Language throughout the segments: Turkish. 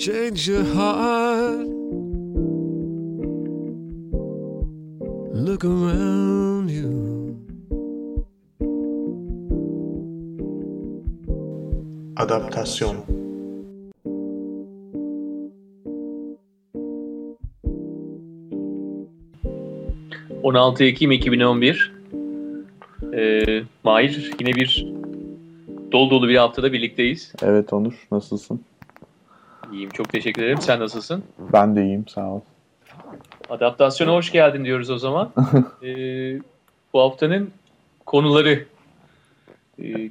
Change your heart. Look around you. Adaptasyon. ...16 Ekim 2011. Mahir, yine bir dolu bir haftada birlikteyiz. Evet Onur, nasılsın? İyiyim, çok teşekkür ederim. Sen nasılsın? Ben de iyiyim, sağ ol. Adaptasyona hoş geldin diyoruz o zaman. Bu haftanın konuları.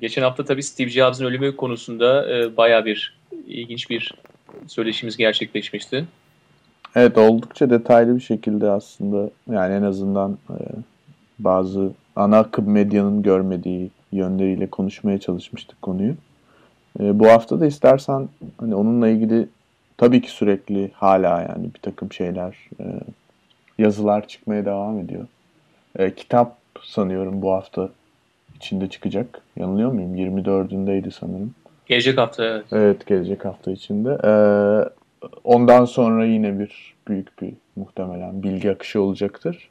Geçen hafta tabii Steve Jobs'ın ölümü konusunda bayağı bir ilginç bir söyleşimiz gerçekleşmişti. Evet, oldukça detaylı bir şekilde aslında. Yani en azından bazı ana akım medyanın görmediği yönleriyle konuşmaya çalışmıştık konuyu. Bu hafta da istersen hani onunla ilgili tabii ki sürekli hala yani bir takım şeyler, yazılar çıkmaya devam ediyor. Kitap sanıyorum bu hafta içinde çıkacak. Yanılıyor muyum? 24'ündeydi sanırım. Gelecek hafta, evet. Evet, gelecek hafta içinde. Ondan sonra yine büyük bir muhtemelen bilgi akışı olacaktır.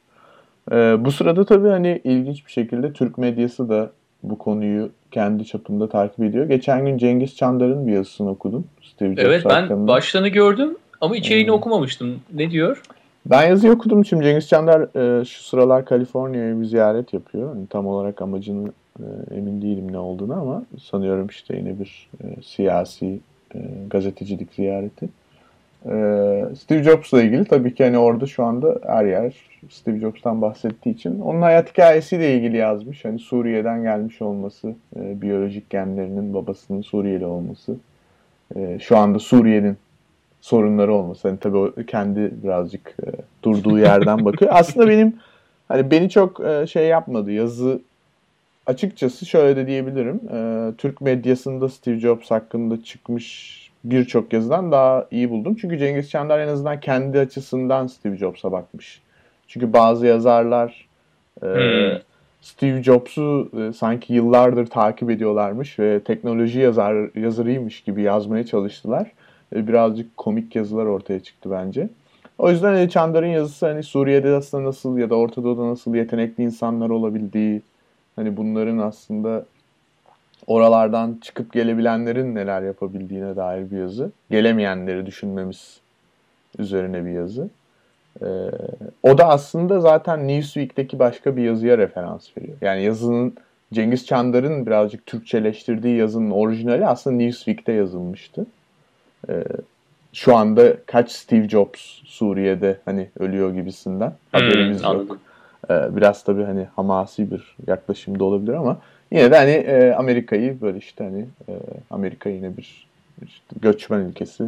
Bu sırada tabii hani ilginç bir şekilde Türk medyası da bu konuyu kendi çapında takip ediyor. Geçen gün Cengiz Çandar'ın bir yazısını okudum. Steve Jobs evet, ben hakkında. Başlığını gördüm ama içeriğini okumamıştım. Ne diyor? Ben yazıyı okudum. Şimdi Cengiz Çandar şu sıralar Kaliforniya'ya bir ziyaret yapıyor. Yani tam olarak amacını emin değilim ne olduğunu ama sanıyorum işte yine bir siyasi gazetecilik ziyareti. Steve Jobs'la ilgili tabii ki hani orada şu anda her yer Steve Jobs'tan bahsettiği için onun hayat hikayesiyle ilgili yazmış. Hani Suriye'den gelmiş olması, biyolojik genlerinin babasının Suriyeli olması, şu anda Suriye'nin sorunları olması. Hani tabii o kendi birazcık durduğu yerden bakıyor. Aslında benim hani beni çok şey yapmadı yazı. Açıkçası şöyle de diyebilirim. Türk medyasında Steve Jobs hakkında çıkmış birçok yazıdan daha iyi buldum. Çünkü Cengiz Çandar en azından kendi açısından Steve Jobs'a bakmış. Çünkü bazı yazarlar Steve Jobs'u sanki yıllardır takip ediyorlarmış ve teknoloji yazarıymış gibi yazmaya çalıştılar. Birazcık komik yazılar ortaya çıktı bence. O yüzden Çandar'ın yazısı hani Suriye'de aslında nasıl ya da Orta Doğu'da nasıl yetenekli insanlar olabildiği, hani bunların aslında oralardan çıkıp gelebilenlerin neler yapabildiğine dair bir yazı. Gelemeyenleri düşünmemiz üzerine bir yazı. O da aslında zaten Newsweek'teki başka bir yazıya referans veriyor. Yani yazının, Cengiz Çandar'ın birazcık Türkçeleştirdiği yazının orijinali aslında Newsweek'te yazılmıştı. Şu anda kaç Steve Jobs Suriye'de hani ölüyor gibisinden haberimiz yok. Biraz tabii hani hamasi bir yaklaşımda olabilir ama yine de hani Amerika'yı böyle işte hani Amerika yine bir işte göçmen ülkesi.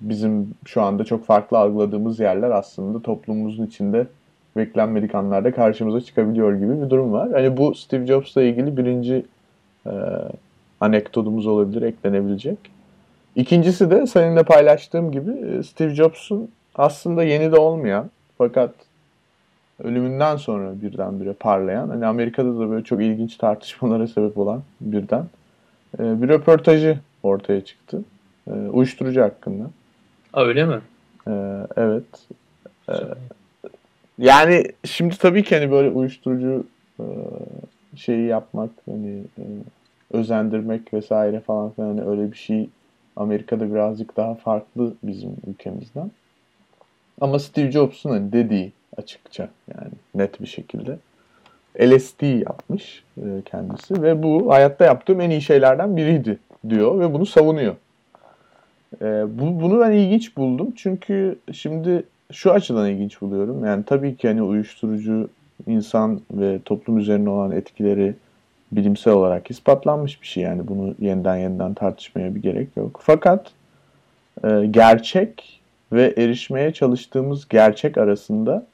Bizim şu anda çok farklı algıladığımız yerler aslında toplumumuzun içinde beklenmedik anlarda karşımıza çıkabiliyor gibi bir durum var. Hani bu Steve Jobs'la ilgili birinci anekdotumuz olabilir, eklenebilecek. İkincisi de seninle paylaştığım gibi Steve Jobs'un aslında yeni de olmayan fakat ölümünden sonra birdenbire parlayan, hani Amerika'da da böyle çok ilginç tartışmalara sebep olan birden bir röportajı ortaya çıktı. Uyuşturucu hakkında. Öyle mi? Evet. Yani şimdi tabii ki hani böyle uyuşturucu şeyi yapmak, hani özendirmek vesaire falan hani öyle bir şey Amerika'da birazcık daha farklı bizim ülkemizden. Ama Steve Jobs'un hani dediği açıkça yani net bir şekilde LSD yapmış kendisi ve bu hayatta yaptığım en iyi şeylerden biriydi diyor ve bunu savunuyor. Bunu ben ilginç buldum çünkü şimdi şu açıdan ilginç buluyorum. Yani tabii ki hani uyuşturucu insan ve toplum üzerine olan etkileri bilimsel olarak ispatlanmış bir şey. Yani bunu yeniden tartışmaya bir gerek yok. Fakat gerçek ve erişmeye çalıştığımız gerçek arasında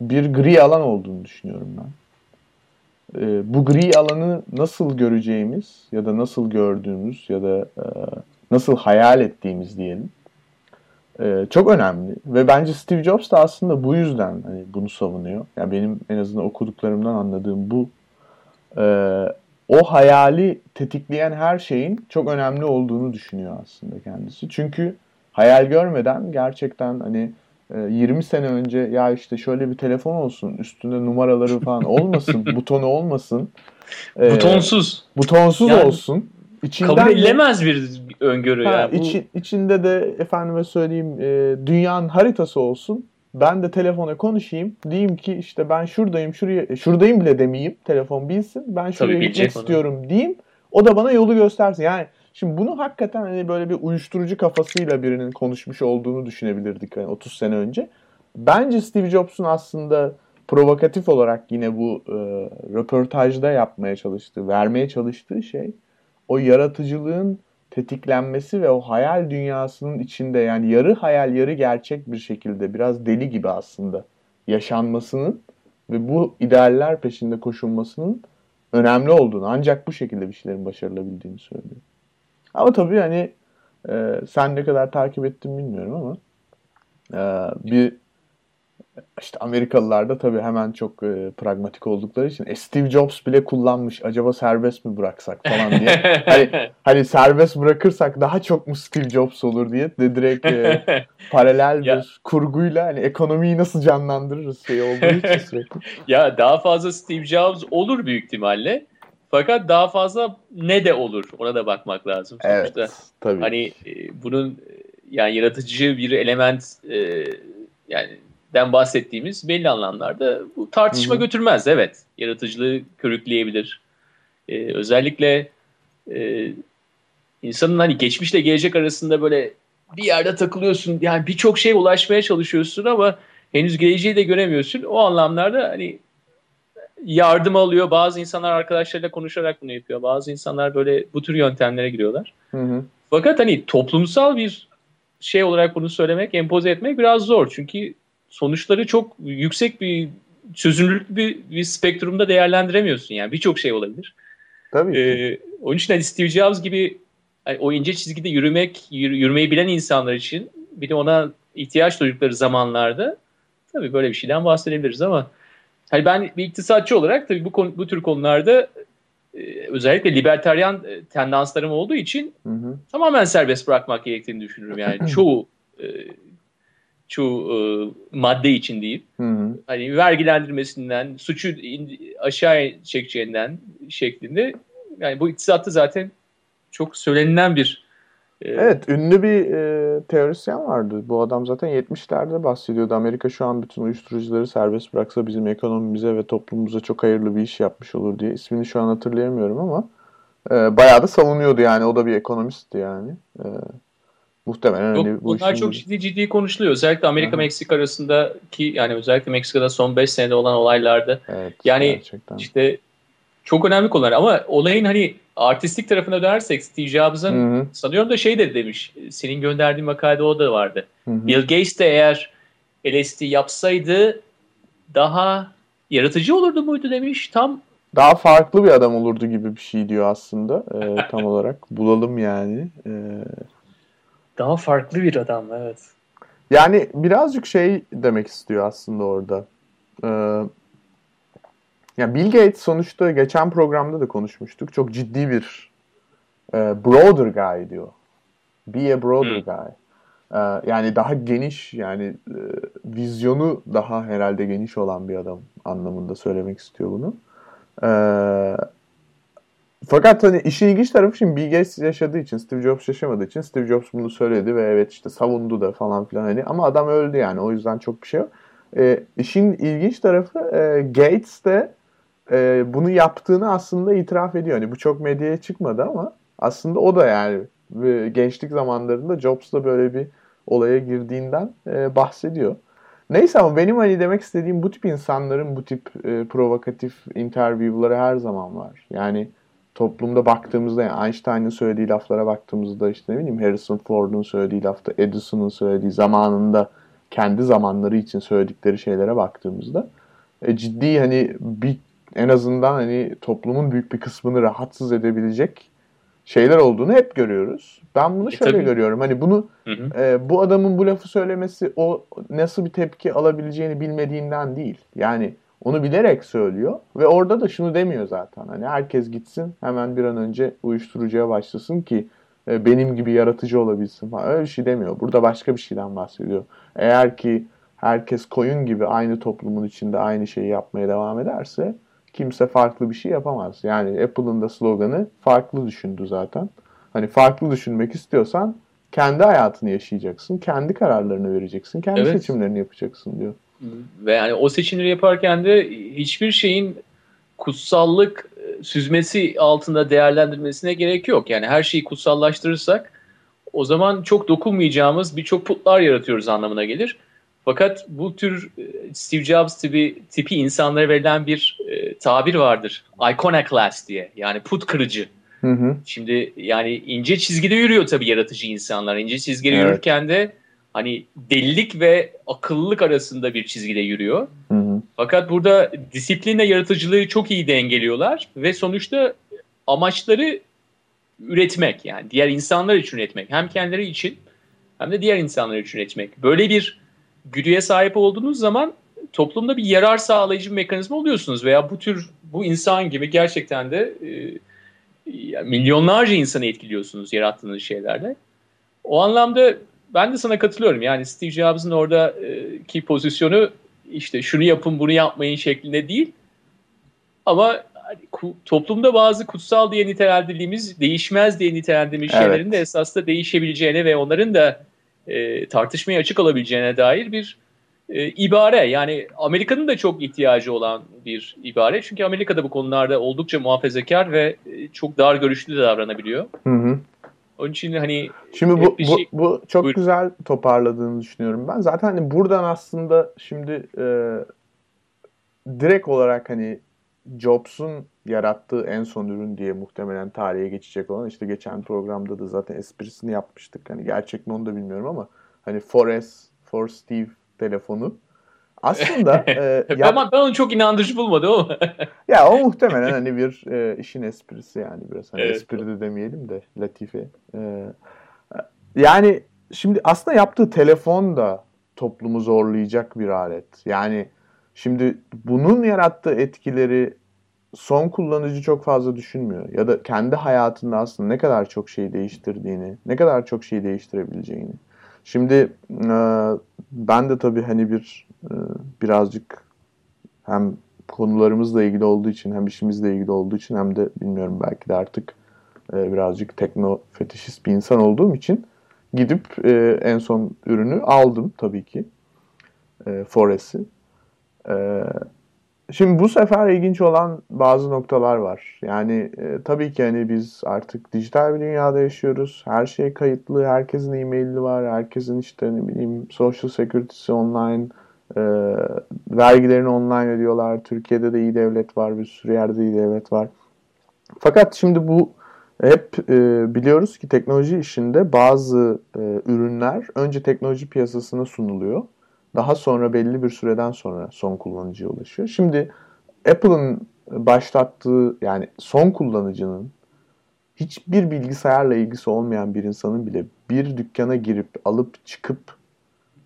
bir gri alan olduğunu düşünüyorum ben. Bu gri alanı nasıl göreceğimiz ya da nasıl gördüğümüz ya da nasıl hayal ettiğimiz diyelim çok önemli. Ve bence Steve Jobs da aslında bu yüzden hani bunu savunuyor. Yani benim en azından okuduklarımdan anladığım bu. o hayali tetikleyen her şeyin çok önemli olduğunu düşünüyor aslında kendisi. Çünkü hayal görmeden gerçekten hani 20 sene önce ya işte şöyle bir telefon olsun, üstünde numaraları falan olmasın, butonu olmasın. Butonsuz yani, olsun. İçinden kabul edilemez bir öngörü ha, ya. Bu... İçinde de efendime söyleyeyim dünyanın haritası olsun. Ben de telefona konuşayım. Diyeyim ki işte ben şuradayım bile demeyeyim. Telefon bilsin. Ben şuraya gitmek istiyorum diyeyim. O da bana yolu göstersin. Yani şimdi bunu hakikaten hani böyle bir uyuşturucu kafasıyla birinin konuşmuş olduğunu düşünebilirdik yani 30 sene önce. Bence Steve Jobs'un aslında provokatif olarak yine bu röportajda yapmaya çalıştığı, vermeye çalıştığı şey o yaratıcılığın tetiklenmesi ve o hayal dünyasının içinde yani yarı hayal yarı gerçek bir şekilde biraz deli gibi aslında yaşanmasının ve bu idealler peşinde koşulmasının önemli olduğunu, ancak bu şekilde bir şeylerin başarılabildiğini söylüyor. Ama tabii hani sen ne kadar takip ettin bilmiyorum ama bir işte Amerikalılar da tabii hemen çok pragmatik oldukları için Steve Jobs bile kullanmış. Acaba serbest mi bıraksak falan diye. Hani serbest bırakırsak daha çok mu Steve Jobs olur diye de direkt paralel bir kurguyla hani ekonomiyi nasıl canlandırırız şey olduğu için sürekli. Ya daha fazla Steve Jobs olur büyük ihtimalle. Fakat daha fazla ne de olur ona da bakmak lazım sonuçta. Evet, tabii. Hani bunun yani yaratıcı bir element yani den bahsettiğimiz belli anlamlarda bu tartışma Hı-hı. götürmez. Evet, yaratıcılığı körükleyebilir. Özellikle insanın hani geçmişle gelecek arasında böyle bir yerde takılıyorsun. Yani birçok şeye ulaşmaya çalışıyorsun ama henüz geleceği de göremiyorsun. O anlamlarda hani yardım alıyor. Bazı insanlar arkadaşlarıyla konuşarak bunu yapıyor. Bazı insanlar böyle bu tür yöntemlere giriyorlar. Hı-hı. Fakat hani toplumsal bir şey olarak bunu söylemek, empoze etmek biraz zor. Çünkü sonuçları çok yüksek bir çözünürlüklü bir spektrumda değerlendiremiyorsun. Yani birçok şey olabilir. Tabii. Onun için hani Steve Jobs gibi yani o ince çizgide yürümeyi bilen insanlar için bir de ona ihtiyaç duydukları zamanlarda tabii böyle bir şeyden bahsedebiliriz ama hani ben bir iktisatçı olarak tabii bu tür konularda özellikle libertarian tendanslarım olduğu için hı hı. tamamen serbest bırakmak gerektiğini düşünürüm. Yani çoğu madde için değil. Hani vergilendirmesinden, suçu aşağı çekeceğinden şeklinde. Yani bu iktisatta zaten çok söylenilen bir... Evet, ünlü bir teorisyen vardı. Bu adam zaten 70'lerde bahsediyordu. Amerika şu an bütün uyuşturucuları serbest bıraksa bizim ekonomimize ve toplumumuza çok hayırlı bir iş yapmış olur diye. İsmini şu an hatırlayamıyorum ama bayağı da savunuyordu yani. O da bir ekonomistti yani. Muhtemelen öyle bir bunlar çok ciddi konuşuluyor. Özellikle Amerika-Meksika arasındaki yani özellikle Meksika'da son 5 senede olan olaylarda. Evet, yani gerçekten. İşte çok önemli konular ama olayın hani artistik tarafına dönersek Steve Jobs'ın Hı-hı. sanıyorum da şey de demiş. Senin gönderdiğin makalede o da vardı. Hı-hı. Bill Gates de eğer LSD yapsaydı daha yaratıcı olurdu muydu demiş. Tam daha farklı bir adam olurdu gibi bir şey diyor aslında. Tam olarak bulalım yani. Daha farklı bir adam, evet. Yani birazcık şey demek istiyor aslında orada. Yani Bill Gates sonuçta geçen programda da konuşmuştuk. Çok ciddi bir broader guy diyor. Be a broader guy. Yani daha geniş, yani vizyonu daha herhalde geniş olan bir adam anlamında söylemek istiyor bunu. Fakat hani işin ilginç tarafı şimdi Bill Gates yaşadığı için, Steve Jobs yaşamadığı için Steve Jobs bunu söyledi ve evet işte savundu da falan filan hani ama adam öldü yani o yüzden çok bir şey yok. İşin ilginç tarafı Gates de bunu yaptığını aslında itiraf ediyor. Hani bu çok medyaya çıkmadı ama aslında o da yani gençlik zamanlarında Jobs'la böyle bir olaya girdiğinden bahsediyor. Neyse ama benim hani demek istediğim bu tip insanların bu tip provokatif interview'ları her zaman var. Yani toplumda baktığımızda yani Einstein'ın söylediği laflara baktığımızda işte ne bileyim Harrison Ford'un söylediği lafta, Edison'un söylediği zamanında kendi zamanları için söyledikleri şeylere baktığımızda ciddi hani en azından hani toplumun büyük bir kısmını rahatsız edebilecek şeyler olduğunu hep görüyoruz. Ben bunu şöyle görüyorum. Hani bunu hı hı. Bu adamın bu lafı söylemesi o nasıl bir tepki alabileceğini bilmediğinden değil. Yani Onu bilerek söylüyor ve orada da şunu demiyor zaten. Hani herkes gitsin hemen bir an önce uyuşturucuya başlasın ki benim gibi yaratıcı olabilsin falan. Öyle bir şey demiyor. Burada başka bir şeyden bahsediyor. Eğer ki herkes koyun gibi aynı toplumun içinde aynı şeyi yapmaya devam ederse kimse farklı bir şey yapamaz. Yani Apple'ın da sloganı farklı düşündü zaten. Hani farklı düşünmek istiyorsan kendi hayatını yaşayacaksın, kendi kararlarını vereceksin, kendi seçimlerini yapacaksın diyor. Ve yani o seçimleri yaparken de hiçbir şeyin kutsallık süzmesi altında değerlendirmesine gerek yok. Yani her şeyi kutsallaştırırsak o zaman çok dokunmayacağımız birçok putlar yaratıyoruz anlamına gelir. Fakat bu tür Steve Jobs tipi insanlara verilen bir tabir vardır. Iconoclast diye. Yani put kırıcı. Hı hı. Şimdi yani ince çizgide yürüyor tabii yaratıcı insanlar. İnce çizgide yürürken de hani delilik ve akıllılık arasında bir çizgide yürüyor. Hı hı. Fakat burada disiplinle yaratıcılığı çok iyi dengeliyorlar ve sonuçta amaçları üretmek, yani diğer insanlar için üretmek. Hem kendileri için hem de diğer insanlar için üretmek. Böyle bir güdüye sahip olduğunuz zaman toplumda bir yarar sağlayıcı bir mekanizma oluyorsunuz veya bu insan gibi gerçekten de milyonlarca insanı etkiliyorsunuz yarattığınız şeylerle. O anlamda ben de sana katılıyorum. Yani Steve Jobs'ın oradaki pozisyonu işte şunu yapın bunu yapmayın şeklinde değil. Ama toplumda bazı kutsal diye nitelendirdiğimiz, değişmez diye nitelendirdiğimiz şeylerin de esasında değişebileceğine ve onların da tartışmaya açık olabileceğine dair bir ibare. Yani Amerika'nın da çok ihtiyacı olan bir ibare. Çünkü Amerika'da bu konularda oldukça muhafazakar ve çok dar görüşlü de davranabiliyor. Hı hı. Onun için hani... Şimdi bu çok güzel toparladığını düşünüyorum ben. Zaten hani buradan aslında şimdi direkt olarak hani Jobs'un yarattığı en son ürün diye muhtemelen tarihe geçecek olan, işte geçen programda da zaten esprisini yapmıştık. Hani gerçek mi onu da bilmiyorum ama hani for Steve telefonu. Aslında ben onu çok inandırıcı bulmadım ama. Ya o muhtemelen hani bir işin esprisi yani biraz. Hani espri de demeyelim de latife. Yani şimdi aslında yaptığı telefon da toplumu zorlayacak bir alet. Yani şimdi bunun yarattığı etkileri son kullanıcı çok fazla düşünmüyor. Ya da kendi hayatında aslında ne kadar çok şey değiştirdiğini, ne kadar çok şey değiştirebileceğini. Şimdi ben de tabii hani birazcık hem konularımızla ilgili olduğu için, hem işimizle ilgili olduğu için, hem de bilmiyorum belki de artık birazcık teknofetişist bir insan olduğum için gidip en son ürünü aldım tabii ki. Fores'i. Şimdi bu sefer ilginç olan bazı noktalar var. Yani tabii ki hani biz artık dijital bir dünyada yaşıyoruz. Her şey kayıtlı, herkesin e-maili var, herkesin işte ne bileyim social security'si online, vergilerini online ödüyorlar. Türkiye'de de iyi devlet var, bir sürü yerde iyi devlet var. Fakat şimdi bu hep biliyoruz ki teknoloji işinde bazı ürünler önce teknoloji piyasasına sunuluyor. Daha sonra belli bir süreden sonra son kullanıcıya ulaşıyor. Şimdi Apple'ın başlattığı, yani son kullanıcının hiçbir bilgisayarla ilgisi olmayan bir insanın bile bir dükkana girip alıp çıkıp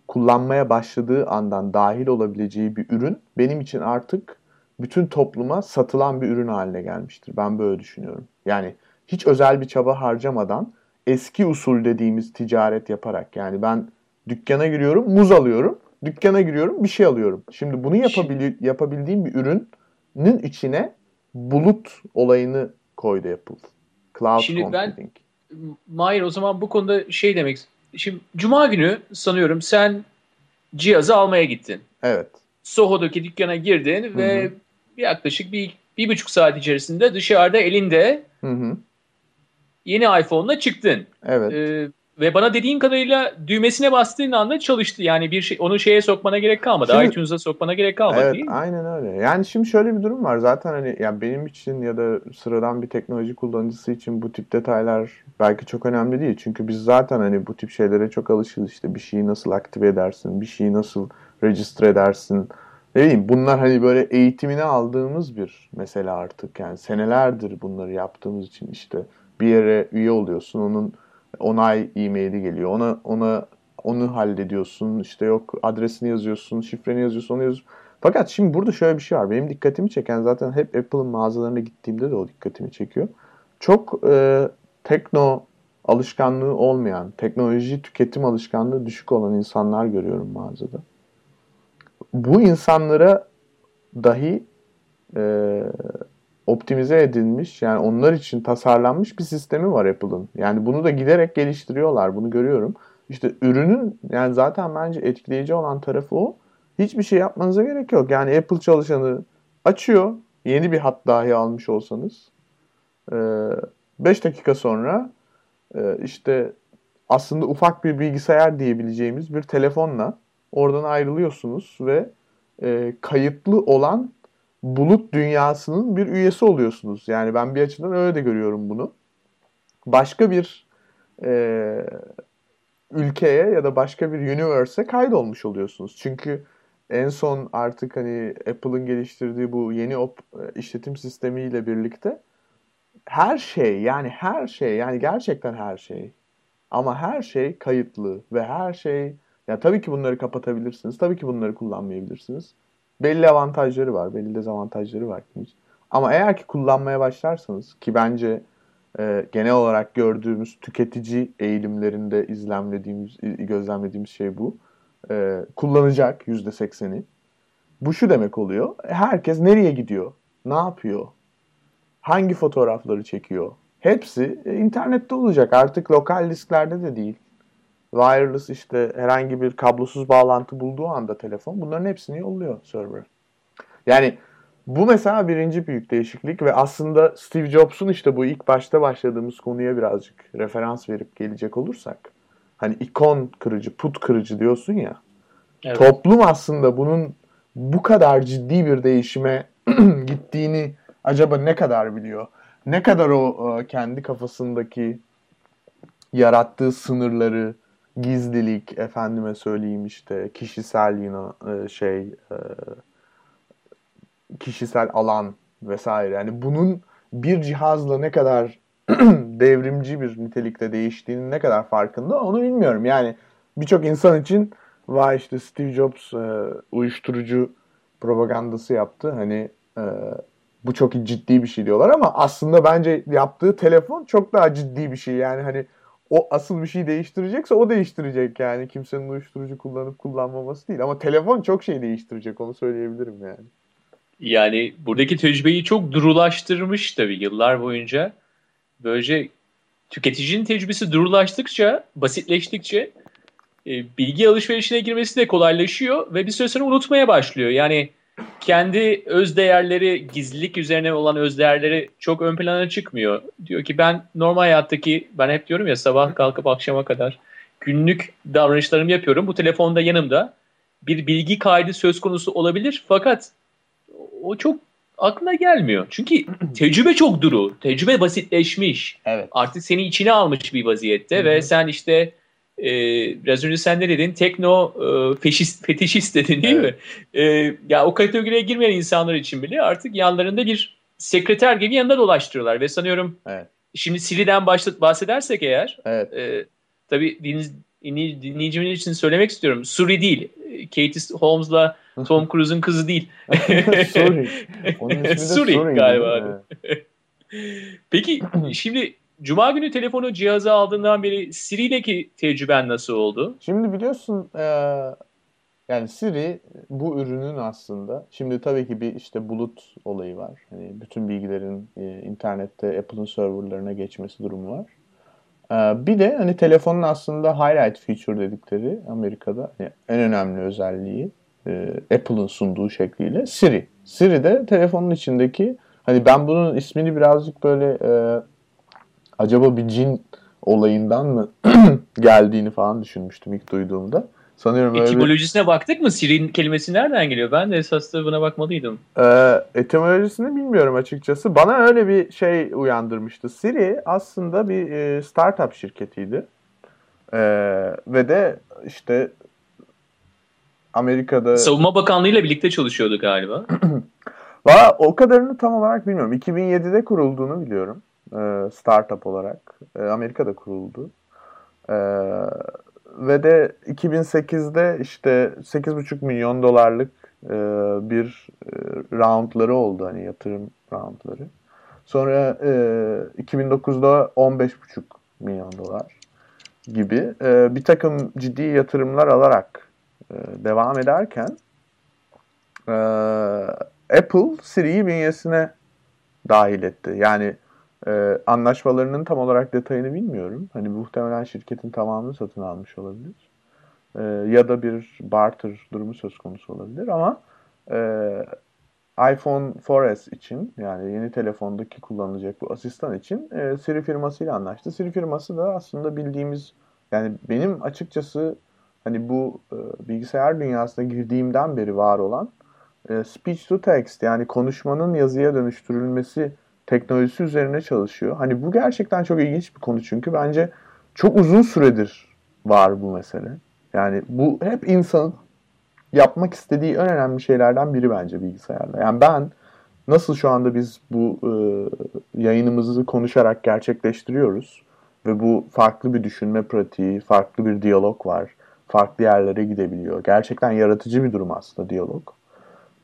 kullanmaya başladığı andan dahil olabileceği bir ürün benim için artık bütün topluma satılan bir ürün haline gelmiştir. Ben böyle düşünüyorum. Yani hiç özel bir çaba harcamadan eski usul dediğimiz ticaret yaparak, yani ben dükkana giriyorum, muz alıyorum. Dükkana giriyorum, bir şey alıyorum. Şimdi bunu yapabildiğim bir ürünün içine bulut olayını koydu Apple. Cloud computing. Mahir, o zaman bu konuda şey demek. Şimdi Cuma günü sanıyorum sen cihazı almaya gittin. Evet. Soho'daki dükkana girdin ve yaklaşık bir buçuk saat içerisinde dışarıda elinde yeni iPhone'la çıktın. Evet. Ve bana dediğin kadarıyla düğmesine bastığın anda çalıştı. Yani bir şey, onu şeye sokmana gerek kalmadı. Şimdi, iTunes'a sokmana gerek kalmadı, değil mi? Evet, aynen öyle. Yani şimdi şöyle bir durum var. Zaten hani yani benim için ya da sıradan bir teknoloji kullanıcısı için bu tip detaylar belki çok önemli değil. Çünkü biz zaten hani bu tip şeylere çok alışığız. İşte bir şeyi nasıl aktive edersin, bir şeyi nasıl register edersin. Ne bileyim, bunlar hani böyle eğitimini aldığımız bir mesele artık. Yani senelerdir bunları yaptığımız için işte bir yere üye oluyorsun, onun onay e-maili geliyor. Onu hallediyorsun. İşte yok adresini yazıyorsun, şifreni yazıyorsun, onu yazıyorsun. Fakat şimdi burada şöyle bir şey var. Benim dikkatimi çeken, zaten hep Apple'ın mağazalarına gittiğimde de o dikkatimi çekiyor. Çok tekno alışkanlığı olmayan, teknoloji tüketim alışkanlığı düşük olan insanlar görüyorum mağazada. Bu insanlara dahi optimize edilmiş, yani onlar için tasarlanmış bir sistemi var Apple'ın. Yani bunu da giderek geliştiriyorlar, bunu görüyorum. İşte ürünün, yani zaten bence etkileyici olan tarafı o. Hiçbir şey yapmanıza gerek yok. Yani Apple çalışanı açıyor, yeni bir hat dahi almış olsanız. 5 dakika sonra işte aslında ufak bir bilgisayar diyebileceğimiz bir telefonla oradan ayrılıyorsunuz ve kayıtlı olan bulut dünyasının bir üyesi oluyorsunuz. Yani ben bir açıdan öyle de görüyorum bunu. Başka bir ülkeye ya da başka bir universe'e kaydolmuş oluyorsunuz. Çünkü en son artık hani Apple'ın geliştirdiği bu yeni işletim sistemiyle birlikte her şey, yani gerçekten her şey, ama her şey kayıtlı ve her şey, ya tabii ki bunları kapatabilirsiniz, tabii ki bunları kullanmayabilirsiniz. Belli avantajları var, belli dezavantajları var. Ama eğer ki kullanmaya başlarsanız, ki bence genel olarak gördüğümüz tüketici eğilimlerinde gözlemlediğimiz şey bu. Kullanacak %80'i. Bu şu demek oluyor. Herkes nereye gidiyor? Ne yapıyor? Hangi fotoğrafları çekiyor? Hepsi internette olacak. Artık lokal disklerde de değil. Wireless, işte herhangi bir kablosuz bağlantı bulduğu anda telefon bunların hepsini yolluyor server'a. Yani bu mesela birinci büyük değişiklik ve aslında Steve Jobs'un işte bu ilk başta başladığımız konuya birazcık referans verip gelecek olursak, hani ikon kırıcı, put kırıcı diyorsun ya. Evet. Toplum aslında bunun bu kadar ciddi bir değişime gittiğini acaba ne kadar biliyor? Ne kadar o kendi kafasındaki yarattığı sınırları, gizlilik, efendime söyleyeyim işte kişisel yine kişisel alan vesaire. Yani bunun bir cihazla ne kadar devrimci bir nitelikte değiştiğinin ne kadar farkında onu bilmiyorum. Yani birçok insan için vay işte Steve Jobs uyuşturucu propagandası yaptı. Hani bu çok ciddi bir şey diyorlar ama aslında bence yaptığı telefon çok daha ciddi bir şey. Yani hani o asıl bir şey değiştirecekse o değiştirecek yani. Kimsenin uyuşturucu kullanıp kullanmaması değil. Ama telefon çok şey değiştirecek, onu söyleyebilirim yani. Yani buradaki tecrübeyi çok durulaştırmış tabii yıllar boyunca. Böylece tüketicinin tecrübesi durulaştıkça, basitleştikçe bilgi alışverişine girmesi de kolaylaşıyor ve bir süre sonra unutmaya başlıyor. Yani kendi öz değerleri, gizlilik üzerine olan öz değerleri çok ön plana çıkmıyor. Diyor ki ben normal hayattaki, ben hep diyorum ya sabah kalkıp akşama kadar günlük davranışlarımı yapıyorum. Bu telefonda yanımda bir bilgi kaydı söz konusu olabilir fakat o çok aklına gelmiyor. Çünkü tecrübe çok duru. Tecrübe basitleşmiş. Evet. Artık seni içine almış bir vaziyette. Hı-hı. Ve sen işte biraz önce sen ne dedin? Tekno fetişist dedin değil evet. mi? Ya o kategoriye girmeyen insanlar için bile artık yanlarında bir sekreter gibi yanında dolaştırıyorlar. Ve sanıyorum evet. Şimdi Siri'den bahsedersek eğer evet. Tabii dinleyicimin için söylemek istiyorum. Suri değil. Katie Holmes'la Tom Cruise'un kızı değil. Suri. Onun ismi de Suri galiba. Peki şimdi Cuma günü telefonu cihaza aldığından beri Siri'deki tecrüben nasıl oldu? Şimdi biliyorsun yani Siri bu ürünün aslında, şimdi tabii ki bir işte bulut olayı var. Yani bütün bilgilerin internette Apple'ın serverlarına geçmesi durumu var. Bir de hani telefonun aslında highlight feature dedikleri Amerika'da yani en önemli özelliği Apple'ın sunduğu şekliyle Siri. Siri de telefonun içindeki, hani ben bunun ismini birazcık böyle acaba bir cin olayından mı geldiğini falan düşünmüştüm ilk duyduğumda. Sanıyorum etimolojisine baktık mı? Siri'nin kelimesi nereden geliyor? Ben de esasında buna bakmalıydım. Etimolojisini bilmiyorum açıkçası. Bana öyle bir şey uyandırmıştı. Siri aslında bir startup şirketiydi. Ve de işte Amerika'da... Savunma Bakanlığı'yla birlikte çalışıyordu galiba. Valla o kadarını tam olarak bilmiyorum. 2007'de kurulduğunu biliyorum. Startup olarak. Amerika'da kuruldu. Ve de 2008'de işte 8,5 milyon dolarlık bir roundları oldu, hani yatırım roundları. Sonra 2009'da 15,5 milyon dolar gibi bir takım ciddi yatırımlar alarak devam ederken Apple Siri'yi bünyesine dahil etti. Yani anlaşmalarının tam olarak detayını bilmiyorum. Hani muhtemelen şirketin tamamını satın almış olabilir. Ya da bir barter durumu söz konusu olabilir ama iPhone 4S için, yani yeni telefondaki kullanılacak bu asistan için Siri firmasıyla anlaştı. Siri firması da aslında bildiğimiz, yani benim açıkçası hani bu bilgisayar dünyasına girdiğimden beri var olan speech to text, yani konuşmanın yazıya dönüştürülmesi teknolojisi üzerine çalışıyor. Hani bu gerçekten çok ilginç bir konu çünkü bence çok uzun süredir var bu mesele. Yani bu hep insanın yapmak istediği en önemli şeylerden biri bence bilgisayarda. Yani ben nasıl şu anda biz bu yayınımızı konuşarak gerçekleştiriyoruz ve bu farklı bir düşünme pratiği, farklı bir diyalog var, farklı yerlere gidebiliyor. Gerçekten yaratıcı bir durum aslında diyalog.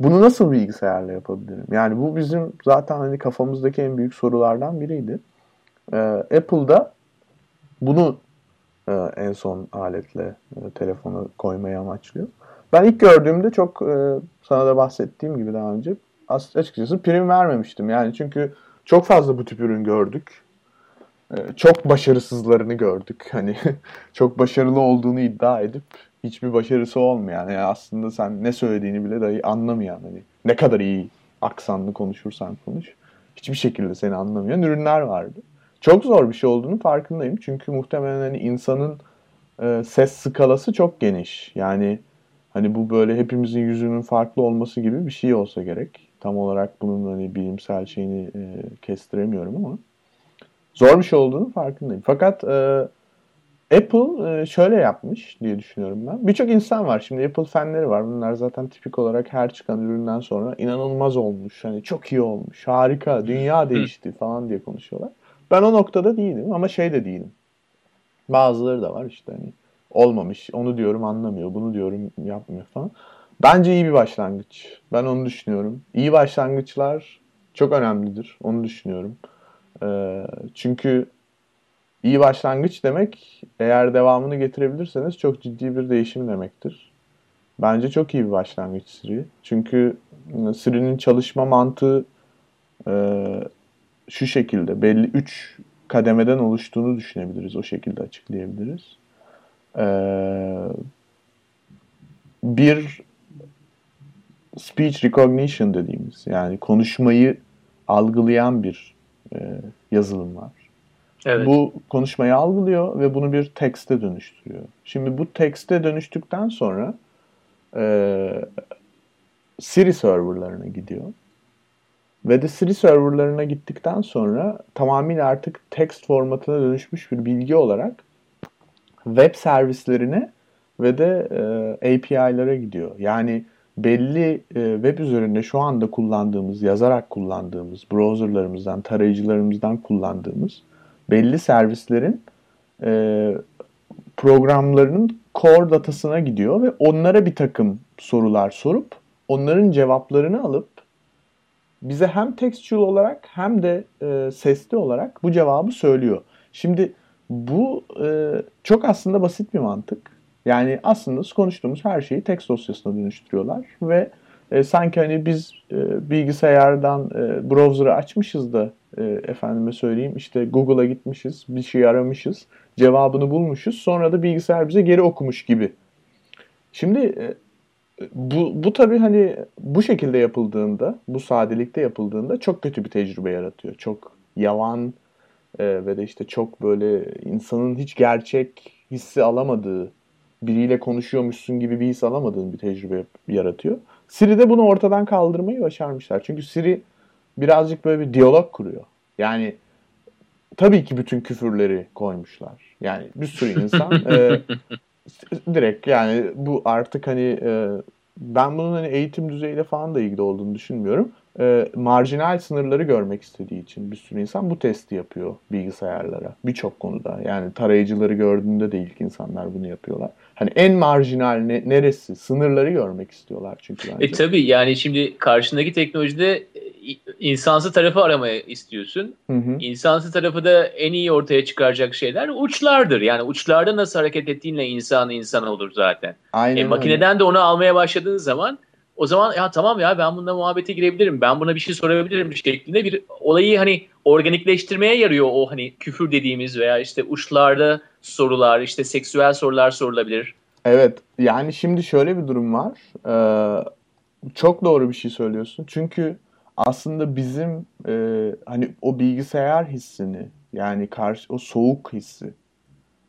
Bunu nasıl bilgisayarla yapabilirim? Yani bu bizim zaten hani kafamızdaki en büyük sorulardan biriydi. Apple'da bunu en son aletle telefona koymayı amaçlıyor. Ben ilk gördüğümde çok, sana da bahsettiğim gibi daha önce, açıkçası prim vermemiştim. Yani çünkü çok fazla bu tip ürün gördük. Çok başarısızlarını gördük. Hani çok başarılı olduğunu iddia edip hiçbir başarısı olmayan, yani aslında sen ne söylediğini bile dahi anlamayan, hani ne kadar iyi aksanlı konuşursan konuş, hiçbir şekilde seni anlamayan ürünler vardı. Çok zor bir şey olduğunu farkındayım. Çünkü muhtemelen hani insanın ses skalası çok geniş. Yani hani bu böyle hepimizin yüzünün farklı olması gibi bir şey olsa gerek. Tam olarak bunun hani bilimsel şeyini kestiremiyorum ama zor bir şey olduğunu farkındayım. Fakat Apple şöyle yapmış diye düşünüyorum ben. Birçok insan var. Şimdi Apple fanları var. Bunlar zaten tipik olarak her çıkan üründen sonra inanılmaz olmuş, hani çok iyi olmuş, harika, dünya değişti falan diye konuşuyorlar. Ben o noktada değilim ama şey de değilim. Bazıları da var işte hani olmamış, onu diyorum anlamıyor, bunu diyorum yapmıyor falan. Bence iyi bir başlangıç. Ben onu düşünüyorum. İyi başlangıçlar çok önemlidir. Onu düşünüyorum. Çünkü iyi başlangıç demek, eğer devamını getirebilirseniz çok ciddi bir değişim demektir. Bence çok iyi bir başlangıç Siri. Çünkü Siri'nin çalışma mantığı şu şekilde, belli 3 kademeden oluştuğunu düşünebiliriz. O şekilde açıklayabiliriz. Bir, speech recognition dediğimiz, yani konuşmayı algılayan bir yazılım var. Evet. Bu konuşmayı algılıyor ve bunu bir tekste dönüştürüyor. Şimdi bu tekste dönüştükten sonra Siri serverlarına gidiyor. Ve de Siri serverlarına gittikten sonra tamamıyla artık text formatına dönüşmüş bir bilgi olarak web servislerine ve de API'lara gidiyor. Yani belli web üzerinde şu anda kullandığımız, yazarak kullandığımız, browserlarımızdan, tarayıcılarımızdan kullandığımız belli servislerin programlarının core datasına gidiyor ve onlara bir takım sorular sorup onların cevaplarını alıp bize hem textual olarak hem de sesli olarak bu cevabı söylüyor. Şimdi bu çok aslında basit bir mantık. Yani aslında konuştuğumuz her şeyi text dosyasına dönüştürüyorlar ve sanki hani biz bilgisayardan browser'ı açmışız da efendime söyleyeyim işte Google'a gitmişiz, bir şey aramışız, cevabını bulmuşuz, sonra da bilgisayar bize geri okumuş gibi. Şimdi bu tabii hani bu şekilde yapıldığında, bu sadelikte yapıldığında çok kötü bir tecrübe yaratıyor. Çok yavan ve de işte çok böyle insanın hiç gerçek hissi alamadığı, biriyle konuşuyormuşsun gibi bir his alamadığın bir tecrübe yaratıyor. Siri de bunu ortadan kaldırmayı başarmışlar. Çünkü Siri birazcık böyle bir diyalog kuruyor. Yani tabii ki bütün küfürleri koymuşlar. Yani bir sürü insan direkt, yani bu artık hani ben bunun hani eğitim düzeyiyle falan da ilgili olduğunu düşünmüyorum. marjinal sınırları görmek istediği için bir sürü insan bu testi yapıyor bilgisayarlara. Birçok konuda. Yani tarayıcıları gördüğünde de ilk insanlar bunu yapıyorlar. Hani en marjinal neresi? Sınırları görmek istiyorlar çünkü. Tabii yani şimdi karşındaki teknolojide insansı tarafı aramaya istiyorsun. Hı. İnsansı tarafı da en iyi ortaya çıkaracak şeyler uçlardır. Yani uçlarda nasıl hareket ettiğinle insan olur zaten. Aynen. Makineden de onu almaya başladığın zaman o zaman ya tamam ya ben bununla muhabbete girebilirim, ben buna bir şey sorabilirim şeklinde bir olayı hani organikleştirmeye yarıyor o hani küfür dediğimiz veya işte uçlarda sorular, işte seksüel sorular sorulabilir. Evet yani şimdi şöyle bir durum var. Çok doğru bir şey söylüyorsun. Çünkü aslında bizim hani o bilgisayar hissini yani o soğuk hissi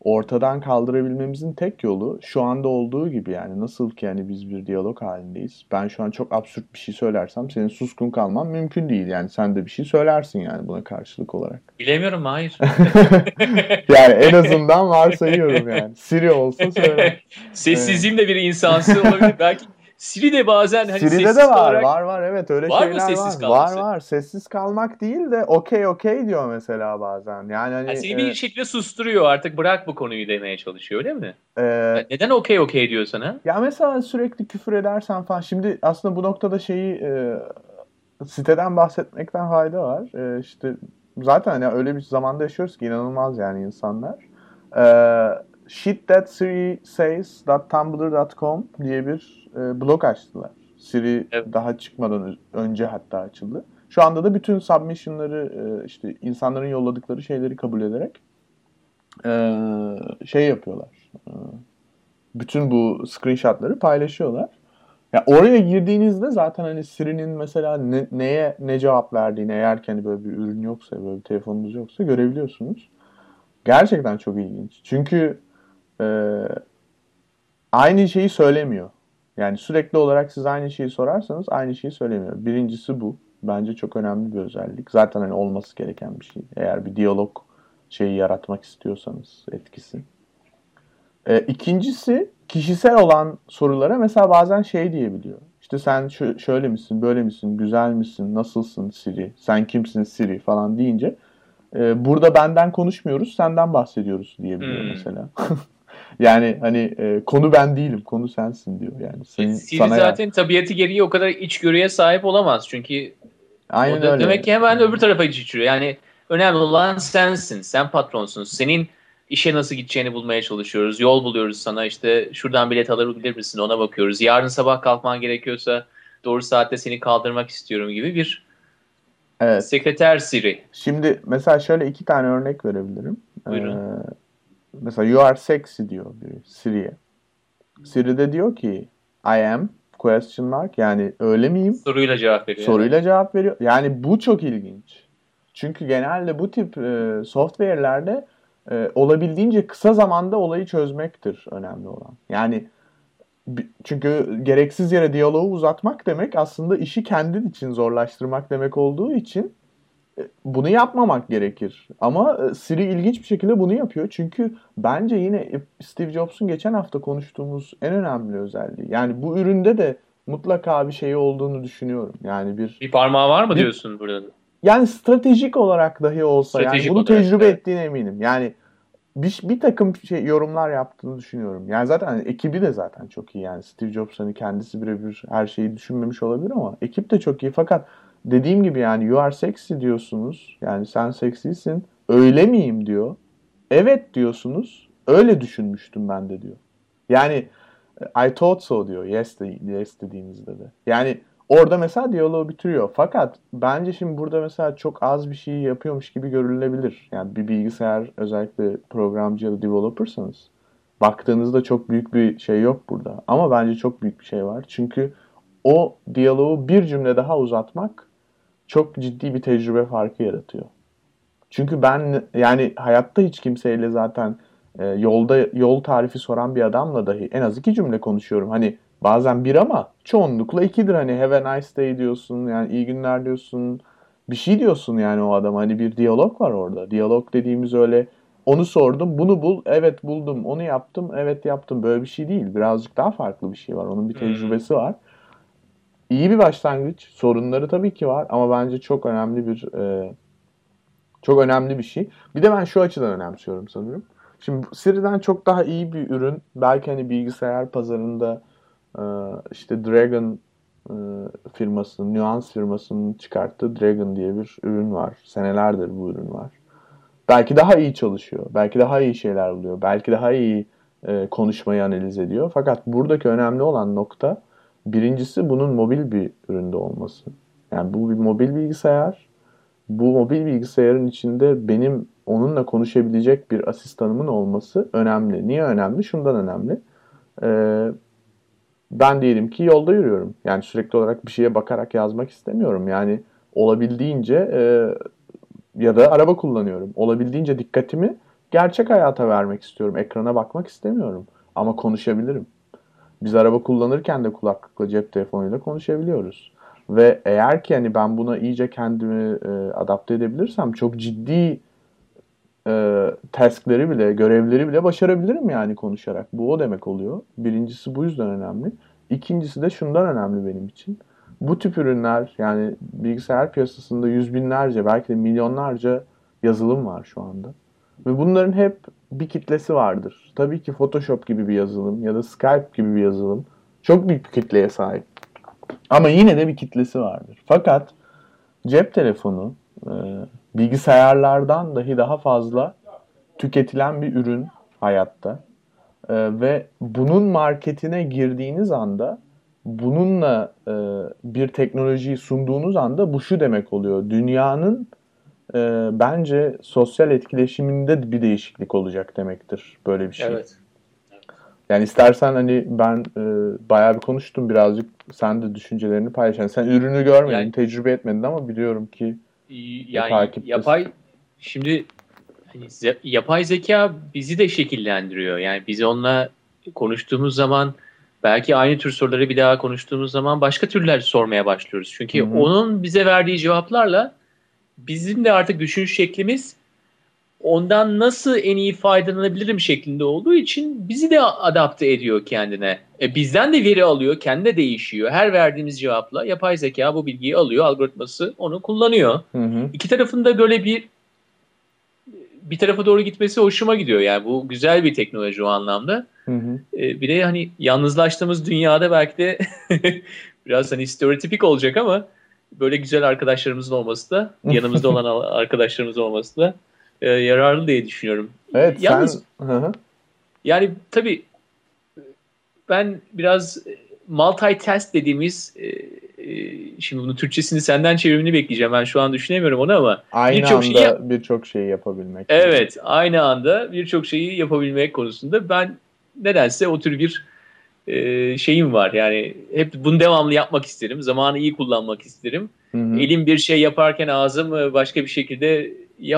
ortadan kaldırabilmemizin tek yolu şu anda olduğu gibi yani nasıl ki yani biz bir diyalog halindeyiz. Ben şu an çok absürt bir şey söylersem senin suskun kalman mümkün değil. Yani sen de bir şey söylersin yani buna karşılık olarak. Bilemiyorum hayır. Yani en azından varsayıyorum yani. Siri olsa söyler. Sessizliğim de bir insansı olabilir belki. Siri de bazen hani Siri'de sessiz de olarak... var evet öyle var şeyler mı sessiz var. Var sessiz kalmak değil de okey diyor mesela bazen. Yani hani seni bir şekilde susturuyor artık bırak bu konuyu demeye çalışıyor öyle mi? Neden okey diyor sana? Ya mesela sürekli küfür edersen falan şimdi aslında bu noktada şeyi siteden bahsetmekten fayda var. İşte zaten hani öyle bir zamanda yaşıyoruz ki inanılmaz yani insanlar. Shit that Siri says .tumblr.com diye bir blog açtılar. Siri evet. Daha çıkmadan önce hatta açıldı. Şu anda da bütün submission'ları işte insanların yolladıkları şeyleri kabul ederek şey yapıyorlar. Bütün bu screenshot'ları paylaşıyorlar. Ya oraya girdiğinizde zaten hani Siri'nin mesela neye cevap verdiğini eğer kendi böyle bir ürün yoksa, böyle bir telefonunuz yoksa görebiliyorsunuz. Gerçekten çok ilginç. Çünkü aynı şeyi söylemiyor. Yani sürekli olarak siz aynı şeyi sorarsanız aynı şeyi söylemiyor. Birincisi bu. Bence çok önemli bir özellik. Zaten hani olması gereken bir şey. Eğer bir diyalog şeyi yaratmak istiyorsanız etkisi. İkincisi kişisel olan sorulara mesela bazen şey diyebiliyor. İşte sen şöyle misin, böyle misin, güzel misin, nasılsın Siri, sen kimsin Siri falan deyince burada benden konuşmuyoruz, senden bahsediyoruz diyebiliyor mesela. Yani hani konu ben değilim, konu sensin diyor yani. Siri zaten tabiatı gereği o kadar içgörüye sahip olamaz çünkü aynen öyle. Demek ki hemen öbür tarafa içiyor. Yani önemli olan sensin, sen patronsun. Senin işe nasıl gideceğini bulmaya çalışıyoruz, yol buluyoruz sana işte şuradan bilet alabilir misin ona bakıyoruz. Yarın sabah kalkman gerekiyorsa doğru saatte seni kaldırmak istiyorum gibi bir evet. Sekreter Siri. Şimdi mesela şöyle iki tane örnek verebilirim. Buyurun. Mesela you are sexy diyor Siri'ye. Siri de diyor ki I am question mark yani öyle miyim? Soruyla cevap veriyor. Yani bu çok ilginç. Çünkü genelde bu tip software'lerde olabildiğince kısa zamanda olayı çözmektir önemli olan. Yani çünkü gereksiz yere diyaloğu uzatmak demek aslında işi kendin için zorlaştırmak demek olduğu için bunu yapmamak gerekir. Ama Siri ilginç bir şekilde bunu yapıyor. Çünkü bence yine Steve Jobs'un geçen hafta konuştuğumuz en önemli özelliği. Yani bu üründe de mutlaka bir şey olduğunu düşünüyorum. Yani bir parmağı var mı diyorsun burada? Yani stratejik olarak dahi olsa yani bunu tecrübe ettiğine eminim. Yani bir takım şey yorumlar yaptığını düşünüyorum. Yani zaten hani, ekibi de zaten çok iyi. Yani Steve Jobs hani kendisi birebir her şeyi düşünmemiş olabilir ama ekip de çok iyi. Fakat dediğim gibi yani you are sexy diyorsunuz. Yani sen seksisin. Öyle miyim diyor. Evet diyorsunuz. Öyle düşünmüştüm ben de diyor. Yani I thought so diyor. Yes dediğinizde de. Yani orada mesela diyaloğu bitiriyor. Fakat bence şimdi burada mesela çok az bir şey yapıyormuş gibi görülebilir. Yani bir bilgisayar özellikle programcı ya da developersanız baktığınızda çok büyük bir şey yok burada. Ama bence çok büyük bir şey var. Çünkü o diyaloğu bir cümle daha uzatmak çok ciddi bir tecrübe farkı yaratıyor. Çünkü ben yani hayatta hiç kimseyle zaten yol tarifi soran bir adamla dahi en az iki cümle konuşuyorum. Hani bazen bir ama çoğunlukla ikidir. Hani have a nice day diyorsun, yani iyi günler diyorsun, bir şey diyorsun yani o adam. Hani bir diyalog var orada. Diyalog dediğimiz öyle onu sordum, bunu bul, evet buldum, onu yaptım, evet yaptım. Böyle bir şey değil. Birazcık daha farklı bir şey var. Onun bir tecrübesi var. iyi bir başlangıç. Sorunları tabii ki var ama bence çok önemli bir şey. Bir de ben şu açıdan önemsiyorum sanırım. Şimdi Siri'den çok daha iyi bir ürün. Belki hani bilgisayar pazarında işte Dragon firmasının, Nuance firmasının çıkarttığı Dragon diye bir ürün var. Senelerdir bu ürün var. Belki daha iyi çalışıyor. Belki daha iyi şeyler buluyor. Belki daha iyi konuşmayı analiz ediyor. Fakat buradaki önemli olan nokta birincisi bunun mobil bir üründe olması. Yani bu bir mobil bilgisayar. Bu mobil bilgisayarın içinde benim onunla konuşabilecek bir asistanımın olması önemli. Niye önemli? Şundan önemli. Ben diyelim ki yolda yürüyorum. Yani sürekli olarak bir şeye bakarak yazmak istemiyorum. Yani olabildiğince ya da araba kullanıyorum. Olabildiğince dikkatimi gerçek hayata vermek istiyorum. Ekrana bakmak istemiyorum. Ama konuşabilirim. Biz araba kullanırken de kulaklıkla, cep telefonuyla konuşabiliyoruz. Ve eğer ki hani ben buna iyice kendimi adapte edebilirsem çok ciddi taskleri bile, görevleri bile başarabilirim yani konuşarak. Bu o demek oluyor. Birincisi bu yüzden önemli. İkincisi de şundan önemli benim için. Bu tip ürünler, yani bilgisayar piyasasında yüz binlerce, belki de milyonlarca yazılım var şu anda. Ve bunların hep bir kitlesi vardır. Tabii ki Photoshop gibi bir yazılım ya da Skype gibi bir yazılım çok büyük bir kitleye sahip. Ama yine de bir kitlesi vardır. Fakat cep telefonu bilgisayarlardan dahi daha fazla tüketilen bir ürün hayatta. Ve bunun marketine girdiğiniz anda, bununla bir teknolojiyi sunduğunuz anda bu şu demek oluyor. Dünyanın bence sosyal etkileşiminde bir değişiklik olacak demektir böyle bir şey. Evet. Yani istersen hani ben bayağı bir konuştum, birazcık sen de düşüncelerini paylaşan. Sen ürünü görmedin, yani, tecrübe etmedin ama biliyorum ki yani takiptesin. Şimdi hani yapay zeka bizi de şekillendiriyor. Yani biz onunla konuştuğumuz zaman, belki aynı tür soruları bir daha konuştuğumuz zaman başka türler sormaya başlıyoruz. Çünkü hı-hı, onun bize verdiği cevaplarla bizim de artık düşünüş şeklimiz ondan nasıl en iyi faydalanabilirim şeklinde olduğu için bizi de adapte ediyor kendine. Bizden de veri alıyor, kendine değişiyor. Her verdiğimiz cevapla yapay zeka bu bilgiyi alıyor, algoritması onu kullanıyor. Hı-hı. İki tarafında böyle bir tarafa doğru gitmesi hoşuma gidiyor. Yani bu güzel bir teknoloji o anlamda. Hı-hı. Bir de hani yalnızlaştığımız dünyada belki de biraz hani stereotipik olacak ama böyle güzel arkadaşlarımızın olması da, yanımızda olan arkadaşlarımızın olması da yararlı diye düşünüyorum. Evet. Yalnız, sen... Yani tabii ben biraz multitask dediğimiz, şimdi bunun Türkçesini senden çevirmeni bekleyeceğim. Ben şu an düşünemiyorum onu ama. Aynı anda birçok şeyi yapabilmek. Evet. Aynı anda birçok şeyi yapabilmek konusunda ben nedense o tür bir şeyim var. Yani hep bunu devamlı yapmak isterim. Zamanı iyi kullanmak isterim. Hı-hı. Elim bir şey yaparken ağzım başka bir şekilde,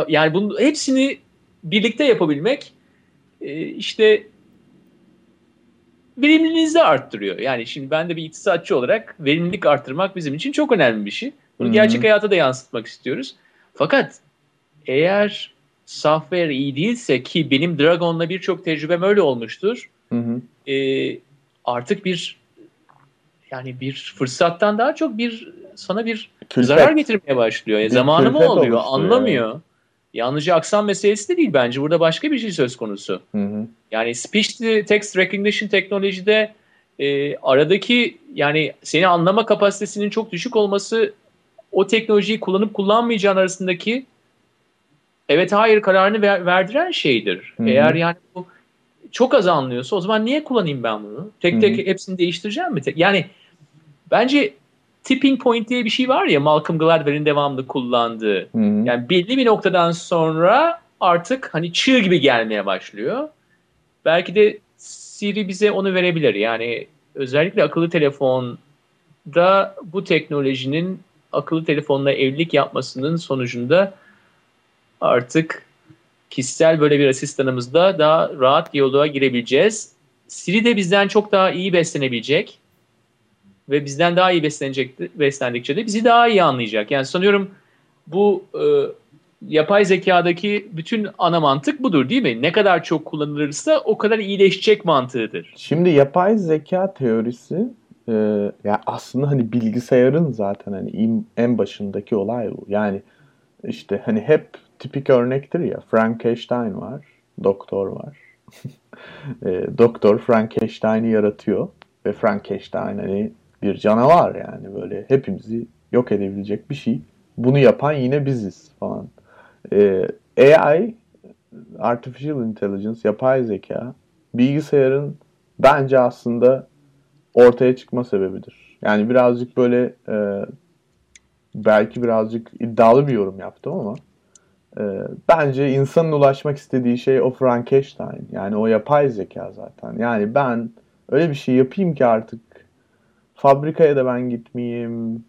yani bunun hepsini birlikte yapabilmek işte verimliliğinizi arttırıyor. Yani şimdi ben de bir iktisatçı olarak verimlilik arttırmak bizim için çok önemli bir şey. Bunu Hı-hı. gerçek hayata da yansıtmak istiyoruz. Fakat eğer software iyi değilse, ki benim Dragon'la birçok tecrübem öyle olmuştur. Hı-hı. Artık bir fırsattan daha çok sana bir külfet, zarar getirmeye başlıyor. Zamanı mı oluyor? Anlamıyor. Yani. Yalnızca aksan meselesi de değil bence. Burada başka bir şey söz konusu. Hı-hı. Yani speech to text recognition teknolojide aradaki, yani seni anlama kapasitesinin çok düşük olması, o teknolojiyi kullanıp kullanmayacağın arasındaki evet hayır kararını verdiren şeydir. Hı-hı. Eğer yani bu çok az anlıyorsa, o zaman niye kullanayım ben bunu? Tek Hı-hı. hepsini değiştireceğim mi? Yani bence tipping point diye bir şey var ya, Malcolm Gladwell'in devamlı kullandığı. Hı-hı. Yani belli bir noktadan sonra artık hani çığ gibi gelmeye başlıyor. Belki de Siri bize onu verebilir. Yani özellikle akıllı telefonda bu teknolojinin akıllı telefonla evlilik yapmasının sonucunda artık kişisel böyle bir asistanımızda daha rahat diyaloğa girebileceğiz. Siri de bizden çok daha iyi beslenebilecek ve bizden daha iyi beslendikçe de bizi daha iyi anlayacak. Yani sanıyorum bu yapay zekadaki bütün ana mantık budur, değil mi? Ne kadar çok kullanılırsa o kadar iyileşecek mantığıdır. Şimdi yapay zeka teorisi ya aslında hani bilgisayarın zaten hani en başındaki olay bu. Yani işte hani hep tipik örnektir ya, Frankenstein var, doktor var. Doktor Frankenstein'i yaratıyor ve Frankenstein hani bir canavar, yani böyle hepimizi yok edebilecek bir şey. Bunu yapan yine biziz falan. AI, Artificial Intelligence, yapay zeka, bilgisayarın bence aslında ortaya çıkma sebebidir. Yani birazcık böyle belki birazcık iddialı bir yorum yaptım ama bence insanın ulaşmak istediği şey o Frankenstein. Yani o yapay zeka zaten. Yani ben öyle bir şey yapayım ki artık fabrikaya da ben gitmeyeyim,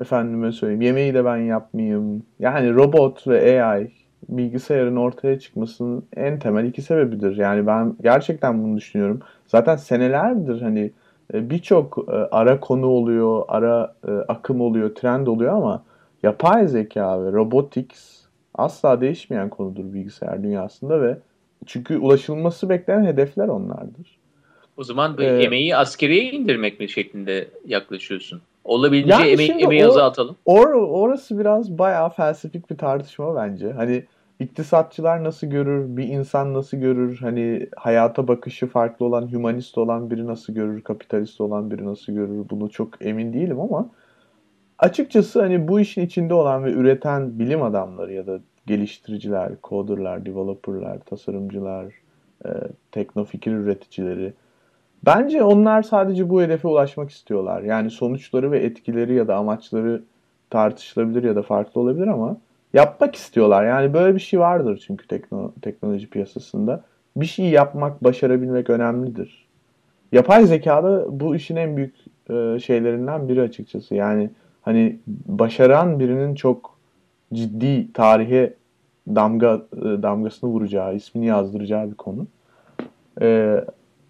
efendime söyleyeyim, yemeği de ben yapmayayım. Yani robot ve AI, bilgisayarın ortaya çıkmasının en temel iki sebebidir. Yani ben gerçekten bunu düşünüyorum. Zaten senelerdir hani birçok ara konu oluyor, ara akım oluyor, trend oluyor ama yapay zeka ve robotics asla değişmeyen konudur bilgisayar dünyasında ve çünkü ulaşılması beklenen hedefler onlardır. O zaman böyle emeği askeriye indirmek mi şeklinde yaklaşıyorsun? Olabildiğince yani emeği azaltalım. Orası biraz bayağı felsefik bir tartışma bence. Hani iktisatçılar nasıl görür, bir insan nasıl görür, hani hayata bakışı farklı olan, hümanist olan biri nasıl görür, kapitalist olan biri nasıl görür, bunu çok emin değilim ama açıkçası hani bu işin içinde olan ve üreten bilim adamları ya da geliştiriciler, coderlar, developerlar, tasarımcılar, teknofikir üreticileri, bence onlar sadece bu hedefe ulaşmak istiyorlar. Yani sonuçları ve etkileri ya da amaçları tartışılabilir ya da farklı olabilir ama yapmak istiyorlar. Yani böyle bir şey vardır çünkü teknoloji piyasasında. Bir şey yapmak, başarabilmek önemlidir. Yapay zekada bu işin en büyük şeylerinden biri açıkçası. Yani hani başaran birinin çok ciddi tarihe damgasını vuracağı, ismini yazdıracağı bir konu.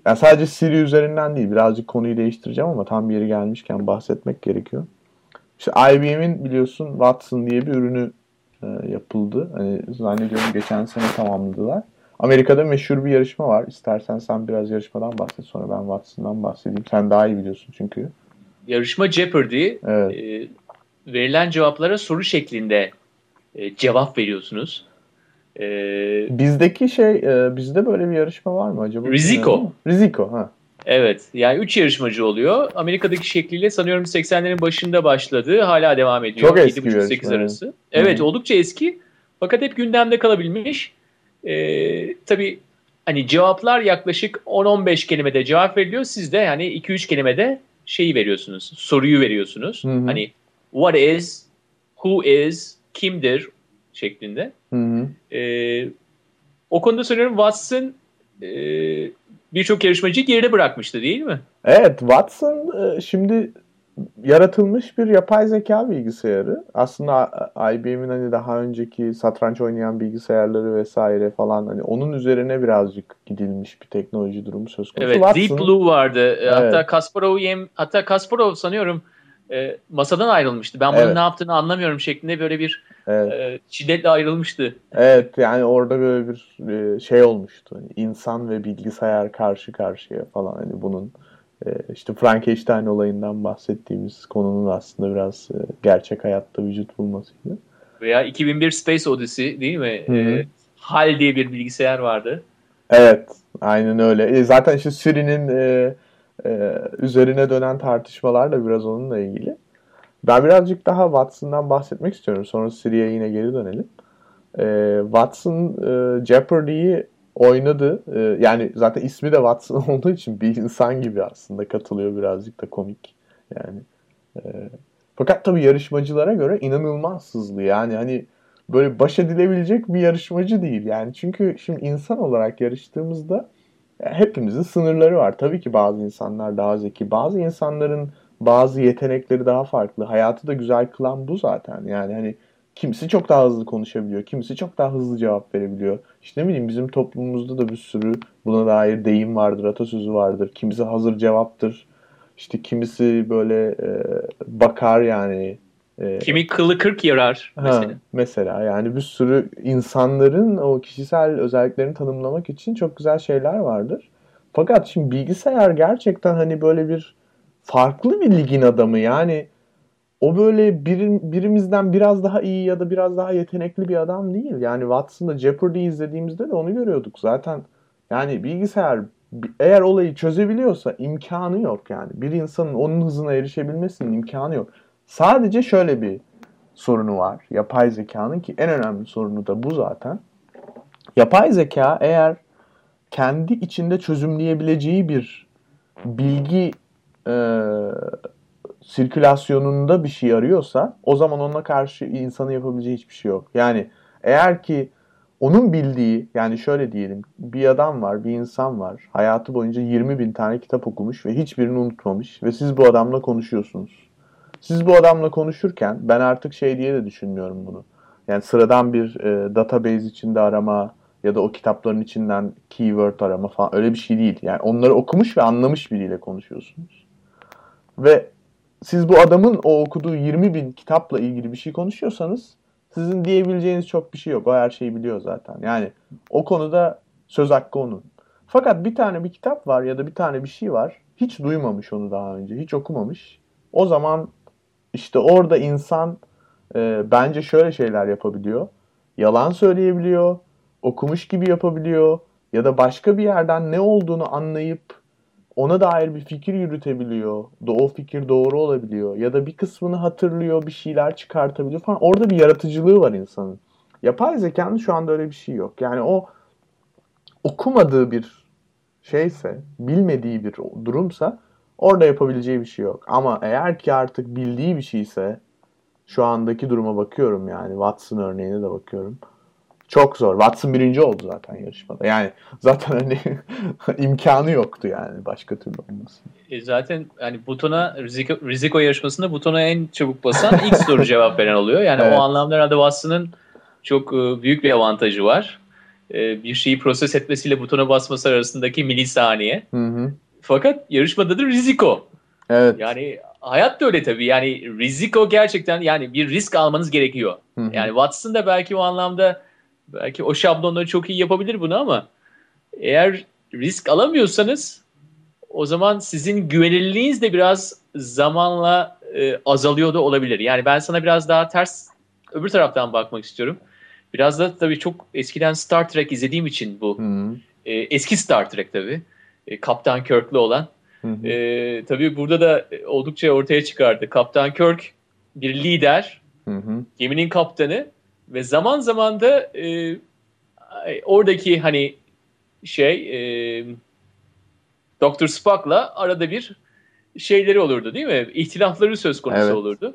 Yani sadece Siri üzerinden değil, birazcık konuyu değiştireceğim ama tam bir yeri gelmişken bahsetmek gerekiyor. İşte IBM'in biliyorsun Watson diye bir ürünü yapıldı. Hani zannediyorum geçen sene tamamladılar. Amerika'da meşhur bir yarışma var. İstersen sen biraz yarışmadan bahset, sonra ben Watson'dan bahsedeyim. Sen daha iyi biliyorsun çünkü. Yarışma Jeopardy. Evet. Verilen cevaplara soru şeklinde cevap veriyorsunuz. Bizdeki bizde böyle bir yarışma var mı acaba? Riziko ha. Evet. Yani 3 yarışmacı oluyor. Amerika'daki şekliyle sanıyorum 80'lerin başında başladı. Hala devam ediyor. Çok eski 7,5-8 arası. Yani. Evet, oldukça eski. Fakat hep gündemde kalabilmiş. Tabii hani cevaplar yaklaşık 10-15 kelimede cevap veriliyor. Siz de yani 2-3 kelimede şeyi veriyorsunuz. Soruyu veriyorsunuz. Hı-hı. Hani what is, who is, kimdir şeklinde. Hı-hı. O konuda sanıyorum Watson birçok yarışmacıyı geride bırakmıştı değil mi? Evet, Watson şimdi yaratılmış bir yapay zeka bilgisayarı. Aslında IBM'in hani daha önceki satranç oynayan bilgisayarları vesaire falan, hani onun üzerine birazcık gidilmiş bir teknoloji durumu söz konusu. Evet, Watson, Deep Blue vardı. Evet. Hatta Kasparov sanıyorum masadan ayrılmıştı. Ben bunun ne yaptığını anlamıyorum şeklinde böyle bir şiddetle ayrılmıştı. Evet, yani orada böyle bir şey olmuştu. İnsan ve bilgisayar karşı karşıya falan. Hani bunun işte Frankenstein olayından bahsettiğimiz konunun aslında biraz gerçek hayatta vücut bulmasıydı. Veya 2001 Space Odyssey değil mi? HAL diye bir bilgisayar vardı. Evet, aynen öyle. Zaten işte Siri'nin üzerine dönen tartışmalar da biraz onunla ilgili. Ben birazcık daha Watson'dan bahsetmek istiyorum. Sonra Siri'ye yine geri dönelim. Watson Jeopardy'yi oynadı. Yani zaten ismi de Watson olduğu için bir insan gibi aslında katılıyor, birazcık da komik. Yani fakat tabii yarışmacılara göre inanılmaz hızlı. Yani hani böyle baş edilebilecek bir yarışmacı değil. Yani çünkü şimdi insan olarak yarıştığımızda hepimizin sınırları var. Tabii ki bazı insanlar daha zeki, bazı insanların bazı yetenekleri daha farklı. Hayatı da güzel kılan bu zaten. Yani hani kimisi çok daha hızlı konuşabiliyor, kimisi çok daha hızlı cevap verebiliyor. İşte ne bileyim, bizim toplumumuzda da bir sürü buna dair deyim vardır, atasözü vardır. Kimisi hazır cevaptır. İşte kimisi böyle bakar yani. Kimi kılı kırk yarar mesela. Mesela yani bir sürü insanların o kişisel özelliklerini tanımlamak için çok güzel şeyler vardır. Fakat şimdi bilgisayar gerçekten hani böyle bir farklı bir ligin adamı yani. O böyle birimizden biraz daha iyi ya da biraz daha yetenekli bir adam değil. Yani Watson'da Jeopardy izlediğimizde de onu görüyorduk zaten. Yani bilgisayar eğer olayı çözebiliyorsa imkanı yok yani. Bir insanın onun hızına erişebilmesinin imkanı yok. Sadece şöyle bir sorunu var yapay zekanın, ki en önemli sorunu da bu zaten. Yapay zeka eğer kendi içinde çözümleyebileceği bir bilgi sirkülasyonunda bir şey arıyorsa, o zaman onunla karşı insanın yapabileceği hiçbir şey yok. Yani eğer ki onun bildiği, yani şöyle diyelim, bir adam var, bir insan var, hayatı boyunca 20.000 tane kitap okumuş ve hiçbirini unutmamış ve siz bu adamla konuşuyorsunuz. Siz bu adamla konuşurken ben artık şey diye de düşünmüyorum bunu. Yani sıradan bir database içinde arama ya da o kitapların içinden keyword arama falan, öyle bir şey değil. Yani onları okumuş ve anlamış biriyle konuşuyorsunuz. Ve siz bu adamın o okuduğu 20.000 kitapla ilgili bir şey konuşuyorsanız sizin diyebileceğiniz çok bir şey yok. O her şeyi biliyor zaten. Yani o konuda söz hakkı onun. Fakat bir tane bir kitap var ya da bir tane bir şey var. Hiç duymamış onu daha önce. Hiç okumamış. O zaman işte orada insan bence şöyle şeyler yapabiliyor. Yalan söyleyebiliyor. Okumuş gibi yapabiliyor. Ya da başka bir yerden ne olduğunu anlayıp ona dair bir fikir yürütebiliyor. O fikir doğru olabiliyor. Ya da bir kısmını hatırlıyor, bir şeyler çıkartabiliyor falan. Orada bir yaratıcılığı var insanın. Yapay zekanın şu anda öyle bir şey yok. Yani o okumadığı bir şeyse, bilmediği bir durumsa orada yapabileceği bir şey yok. Ama eğer ki artık bildiği bir şeyse, şu andaki duruma bakıyorum yani. Watson örneğine de bakıyorum. Çok zor. Watson 1. oldu zaten yarışmada. Yani zaten hani imkanı yoktu yani başka türlü olmasın. Zaten hani butona, Riziko yarışmasında butona en çabuk basan ilk soru cevap veren oluyor. Yani evet. O anlamda herhalde Watson'ın çok büyük bir avantajı var. Bir şeyi proses etmesiyle butona basması arasındaki milisaniye. Hı. Fakat yarışmada da Riziko. Evet. Yani hayat da öyle tabii. Yani Riziko gerçekten, yani bir risk almanız gerekiyor. Hı-hı. Yani Watson da belki o anlamda, belki o şablonları çok iyi yapabilir bunu, ama eğer risk alamıyorsanız o zaman sizin güvenilirliğiniz de biraz zamanla azalıyor da olabilir. Yani ben sana biraz daha ters, öbür taraftan bakmak istiyorum. Biraz da tabii çok eskiden Star Trek izlediğim için bu. Hı-hı. Eski Star Trek tabii. Kaptan Kirk'lü olan. Hı-hı. Tabii burada da oldukça ortaya çıkardı. Kaptan Kirk bir lider. Hı-hı. Geminin kaptanı. Ve zaman zaman da oradaki hani Dr. Spock'la arada bir şeyleri olurdu değil mi? İhtilafları söz konusu evet. Olurdu.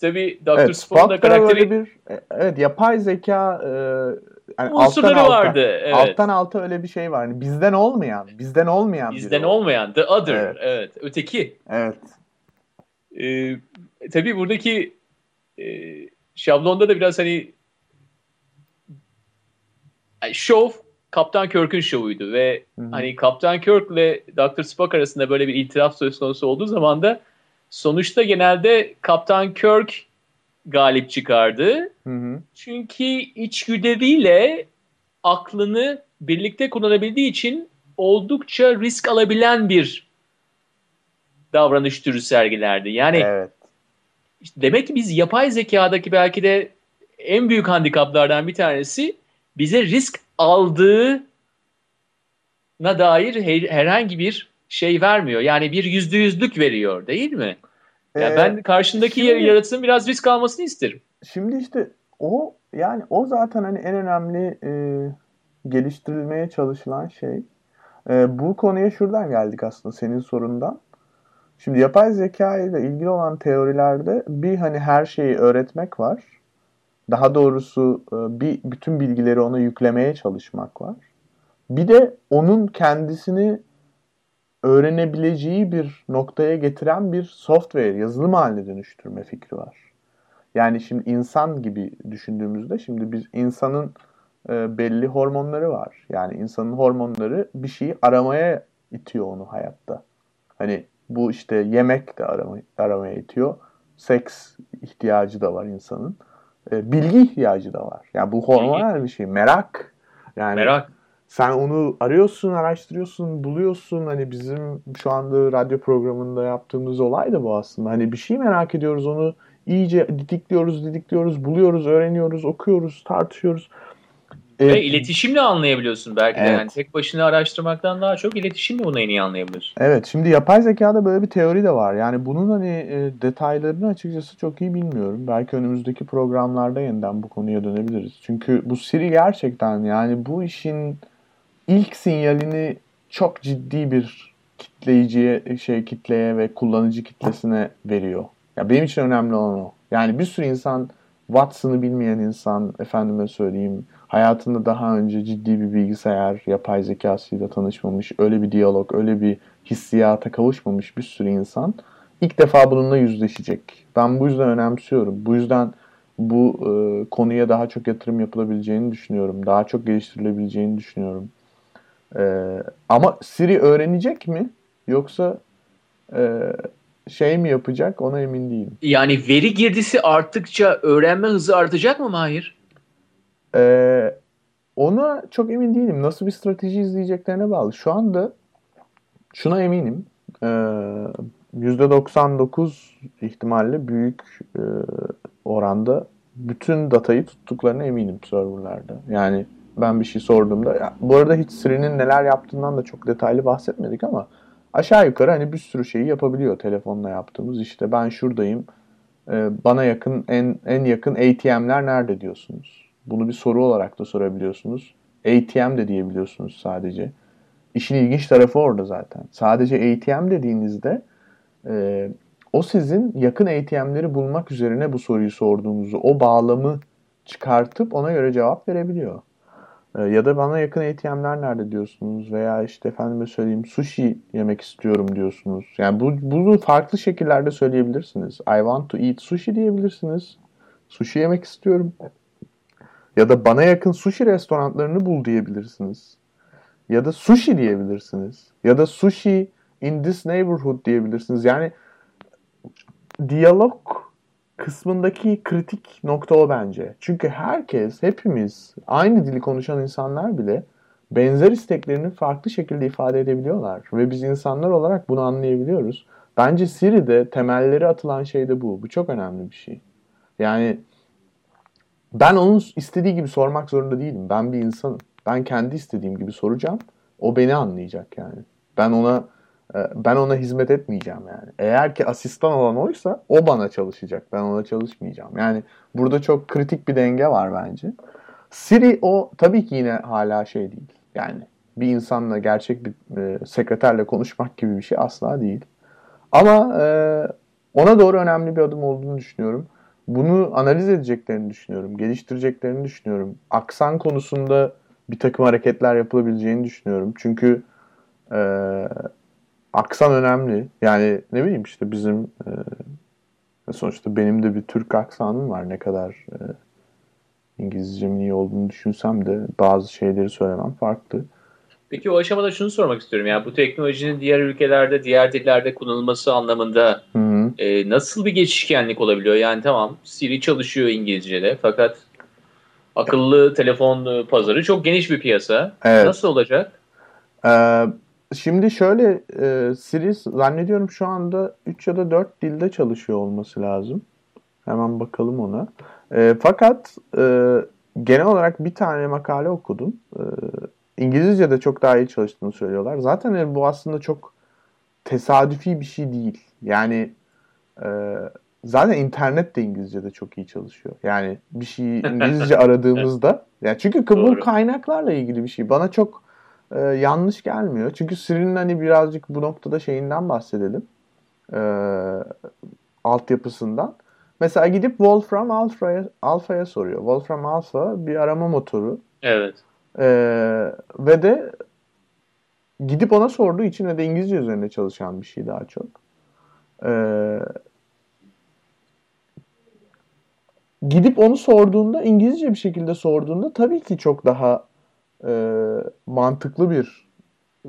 Tabii Dr. Evet, Spock'un da karakteri... Evet, yapay zeka... Yani unsurları vardı. Evet. Alttan alta öyle bir şey var. Yani bizden olmayan. Bizden olmayan. The other. Evet. Öteki. Evet. Tabii buradaki şablonda da biraz hani şov, Kaptan Kirk'ün şovuydu ve Hı-hı. hani Kaptan Kirk'le Dr. Spock arasında böyle bir itiraf söz konusu olduğu zaman da sonuçta genelde Kaptan Kirk galip çıkardı. Hı-hı. Çünkü içgüderiyle aklını birlikte kullanabildiği için oldukça risk alabilen bir davranış türü sergilerdi. Yani evet. İşte demek ki biz yapay zekadaki belki de en büyük handikaplardan bir tanesi, bize risk aldığına dair herhangi bir şey vermiyor. Yani bir %100'lük veriyor değil mi? Yani ben karşındaki yaratığın biraz risk almasını isterim. Şimdi işte o zaten hani en önemli geliştirilmeye çalışılan şey. Bu konuya şuradan geldik aslında, senin sorundan. Şimdi yapay zeka ile ilgili olan teorilerde bir hani her şeyi öğretmek var. Daha doğrusu bütün bilgileri ona yüklemeye çalışmak var. Bir de onun kendisini öğrenebileceği bir noktaya getiren bir software, yazılım haline dönüştürme fikri var. Yani şimdi insan gibi düşündüğümüzde, şimdi biz insanın belli hormonları var. Yani insanın hormonları bir şeyi aramaya itiyor onu hayatta. Hani bu işte yemek de aramaya itiyor. Seks ihtiyacı da var insanın. Bilgi ihtiyacı da var. Yani bu hormonal bir şey. Merak. Yani Sen onu arıyorsun, araştırıyorsun, buluyorsun. Hani bizim şu anda radyo programında yaptığımız olay da bu aslında. Hani bir şey merak ediyoruz, onu iyice didikliyoruz, buluyoruz, öğreniyoruz, okuyoruz, tartışıyoruz. Ve iletişimle anlayabiliyorsun belki de. Evet. Yani tek başına araştırmaktan daha çok iletişimle bunu en iyi anlayabiliyorsun. Evet, şimdi yapay zekada böyle bir teori de var. Yani bunun hani detaylarını açıkçası çok iyi bilmiyorum. Belki önümüzdeki programlarda yeniden bu konuya dönebiliriz. Çünkü bu Siri gerçekten, yani bu işin ilk sinyalini çok ciddi bir kitleye ve kullanıcı kitlesine veriyor. Ya benim için önemli olan o. Yani bir sürü insan, Watson'ı bilmeyen insan, efendime söyleyeyim, hayatında daha önce ciddi bir bilgisayar, yapay zekasıyla tanışmamış, öyle bir diyalog, öyle bir hissiyata kavuşmamış bir sürü insan ilk defa bununla yüzleşecek. Ben bu yüzden önemsiyorum. Bu yüzden bu konuya daha çok yatırım yapılabileceğini düşünüyorum. Daha çok geliştirilebileceğini düşünüyorum. Ama Siri öğrenecek mi? Yoksa şey mi yapacak? Ona emin değilim. Yani veri girdisi arttıkça öğrenme hızı artacak mı Mahir? Ona çok emin değilim. Nasıl bir strateji izleyeceklerine bağlı. Şu anda şuna eminim. %99 ihtimalle büyük oranda bütün datayı tuttuklarına eminim serverlarda. Yani ben bir şey sorduğumda, bu arada hiç Siri'nin neler yaptığından da çok detaylı bahsetmedik ama aşağı yukarı hani bir sürü şeyi yapabiliyor telefonla yaptığımız. İşte ben şuradayım, bana yakın en yakın ATM'ler nerede diyorsunuz. Bunu bir soru olarak da sorabiliyorsunuz. ATM de diyebiliyorsunuz sadece. İşin ilginç tarafı orada zaten. Sadece ATM dediğinizde o sizin yakın ATM'leri bulmak üzerine bu soruyu sorduğunuzu, o bağlamı çıkartıp ona göre cevap verebiliyor. Ya da bana yakın ATM'ler nerede diyorsunuz veya işte efendime söyleyeyim sushi yemek istiyorum diyorsunuz. Yani bunu farklı şekillerde söyleyebilirsiniz. I want to eat sushi diyebilirsiniz. Sushi yemek istiyorum. Ya da bana yakın sushi restoranlarını bul diyebilirsiniz. Ya da sushi diyebilirsiniz. Ya da sushi in this neighborhood diyebilirsiniz. Yani diyalog kısmındaki kritik nokta o bence. Çünkü herkes, hepimiz, aynı dili konuşan insanlar bile benzer isteklerini farklı şekilde ifade edebiliyorlar. Ve biz insanlar olarak bunu anlayabiliyoruz. Bence Siri'de temelleri atılan şey de bu. Bu çok önemli bir şey. Yani ben onun istediği gibi sormak zorunda değilim. Ben bir insanım. Ben kendi istediğim gibi soracağım. O beni anlayacak yani. Ben ona hizmet etmeyeceğim yani. Eğer ki asistan olan oysa o bana çalışacak. Ben ona çalışmayacağım. Yani burada çok kritik bir denge var bence. Siri o tabii ki yine hala şey değil. Yani bir insanla, gerçek bir sekreterle konuşmak gibi bir şey asla değil. Ama ona doğru önemli bir adım olduğunu düşünüyorum. Bunu analiz edeceklerini düşünüyorum. Geliştireceklerini düşünüyorum. Aksan konusunda bir takım hareketler yapılabileceğini düşünüyorum. Çünkü aksan önemli. Yani ne bileyim işte bizim sonuçta benim de bir Türk aksanım var. Ne kadar İngilizcemin iyi olduğunu düşünsem de bazı şeyleri söylemem farklı. Peki o aşamada şunu sormak istiyorum. Yani bu teknolojinin diğer ülkelerde, diğer dillerde kullanılması anlamında nasıl bir geçişkenlik olabiliyor? Yani tamam Siri çalışıyor İngilizce'de fakat akıllı telefon pazarı çok geniş bir piyasa. Evet. Nasıl olacak? Şimdi şöyle Siri zannediyorum şu anda 3 ya da 4 dilde çalışıyor olması lazım. Hemen bakalım ona. Fakat genel olarak bir tane makale okudum. İngilizce'de çok daha iyi çalıştığını söylüyorlar. Zaten bu aslında çok tesadüfi bir şey değil. Yani zaten internet de İngilizce'de çok iyi çalışıyor. Yani bir şeyi İngilizce aradığımızda. Yani çünkü bu kaynaklarla ilgili bir şey. Bana çok yanlış gelmiyor. Çünkü Siri'nin hani birazcık bu noktada şeyinden bahsedelim. Altyapısından. Mesela gidip Wolfram Alpha'ya soruyor. Wolfram Alpha bir arama motoru. Evet. Ve de gidip ona sorduğu için ve de İngilizce üzerine çalışan bir şey daha çok. Gidip onu sorduğunda, İngilizce bir şekilde sorduğunda tabii ki çok daha mantıklı bir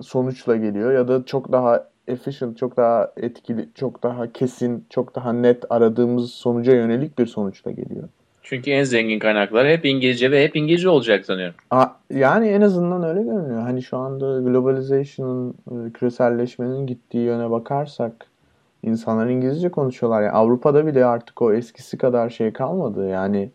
sonuçla geliyor. Ya da çok daha efficient, çok daha etkili, çok daha kesin, çok daha net aradığımız sonuca yönelik bir sonuçla geliyor. Çünkü en zengin kaynaklar hep İngilizce ve hep İngilizce olacak sanıyorum. Yani en azından öyle görünüyor. Hani şu anda globalization'ın, küreselleşmenin gittiği yöne bakarsak insanlar İngilizce konuşuyorlar. Yani Avrupa'da bile artık o eskisi kadar şey kalmadı. Yani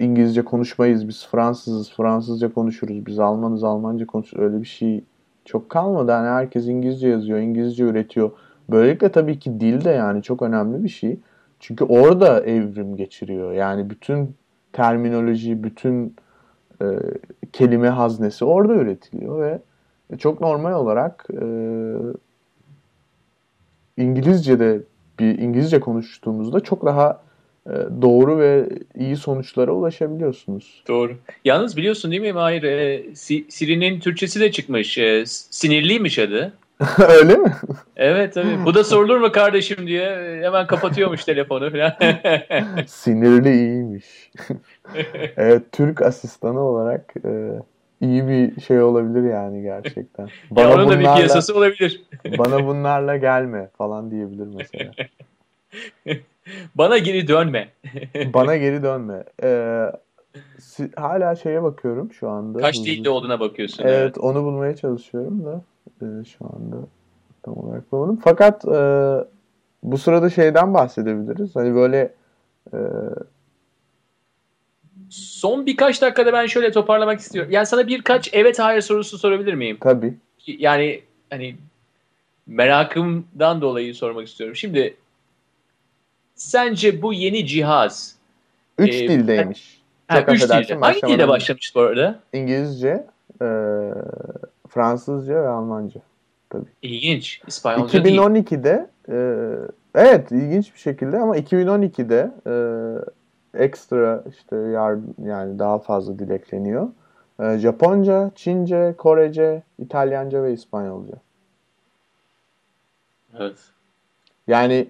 İngilizce konuşmayız, biz Fransızız, Fransızca konuşuruz, biz Almanız, Almanca konuşuruz. Öyle bir şey çok kalmadı. Yani herkes İngilizce yazıyor, İngilizce üretiyor. Böylelikle tabii ki dil de yani çok önemli bir şey. Çünkü orada evrim geçiriyor. Yani bütün terminoloji, bütün kelime haznesi orada üretiliyor ve çok normal olarak İngilizce'de bir İngilizce konuştuğumuzda çok daha doğru ve iyi sonuçlara ulaşabiliyorsunuz. Doğru. Yalnız biliyorsun değil mi? Hayır. Siri'nin Türkçesi de çıkmış. Sinirliymiş adı. Öyle mi? Evet tabii. Bu da sorulur mu kardeşim diye hemen kapatıyormuş telefonu falan. Sinirli iyiymiş. Evet, Türk asistanı olarak iyi bir şey olabilir yani gerçekten. Bana ya, onun bunlarla, da bir piyasası olabilir. Bana bunlarla gelme falan diyebilir mesela. Bana geri dönme. Bana geri dönme. Hala şeye bakıyorum şu anda. Kaç dilde olduğuna bakıyorsun. Evet, evet, onu bulmaya çalışıyorum da. Şu anda tam olarak bulamadım. Fakat bu sırada şeyden bahsedebiliriz. Hani böyle son birkaç dakikada ben şöyle toparlamak istiyorum. Yani sana birkaç evet hayır sorusu sorabilir miyim? Tabii. Yani hani merakımdan dolayı sormak istiyorum. Şimdi sence bu yeni cihaz 3 dildeymiş. Çok 3 dilde. Hangi dilde başlamış bu arada? İngilizce, Fransızca ve Almanca. Tabii. İlginç. İspanyolca 2012'de evet, ilginç bir şekilde ama 2012'de ekstra işte yani daha fazla dil ekleniyor. Japonca, Çince, Korece, İtalyanca ve İspanyolca. Evet. Yani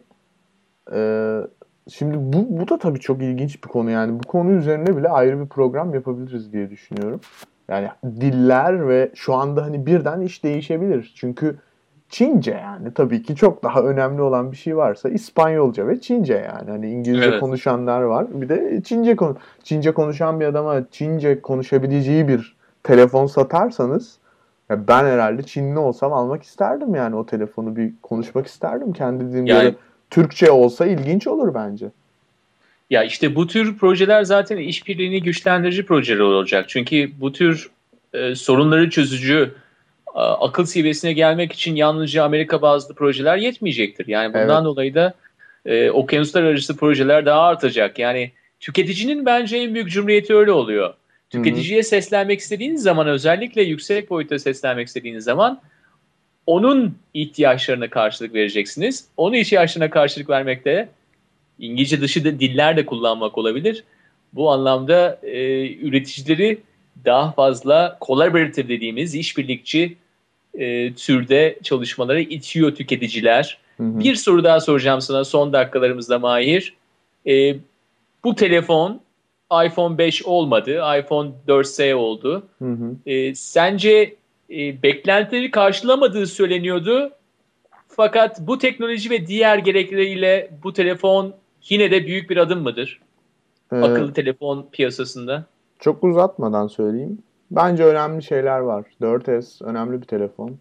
şimdi bu da tabii çok ilginç bir konu. Yani bu konu üzerine bile ayrı bir program yapabiliriz diye düşünüyorum. Yani diller ve şu anda hani birden iş değişebilir. Çünkü Çince yani tabii ki çok daha önemli olan bir şey varsa İspanyolca ve Çince yani. Hani İngilizce evet, konuşanlar var. Bir de Çince konuşan bir adama Çince konuşabileceği bir telefon satarsanız ben herhalde Çinli olsam almak isterdim yani o telefonu, bir konuşmak isterdim. Kendi dilimde yani, Türkçe olsa ilginç olur bence. Ya işte bu tür projeler zaten işbirliğini güçlendirici projeler olacak. Çünkü bu tür sorunları çözücü, akıl seviyesine gelmek için yalnızca Amerika bazlı projeler yetmeyecektir. Yani bundan evet, dolayı da okyanuslar arası projeler daha artacak. Yani tüketicinin bence en büyük cumhuriyeti öyle oluyor. Tüketiciye Hı-hı. seslenmek istediğiniz zaman, özellikle yüksek boyutta seslenmek istediğiniz zaman onun ihtiyaçlarına karşılık vereceksiniz. Onun ihtiyaçlarına karşılık vermek de İngilizce dışı da diller de kullanmak olabilir. Bu anlamda üreticileri daha fazla collaborative dediğimiz işbirlikçi türde çalışmalara itiyor tüketiciler. Hı hı. Bir soru daha soracağım sana son dakikalarımızda Mahir. Bu telefon iPhone 5 olmadı. iPhone 4S oldu. Hı hı. Sence beklentileri karşılamadığı söyleniyordu. Fakat bu teknoloji ve diğer gerekleriyle bu telefon yine de büyük bir adım mıdır akıllı telefon piyasasında? Çok uzatmadan söyleyeyim. Bence önemli şeyler var. 4S önemli bir telefon.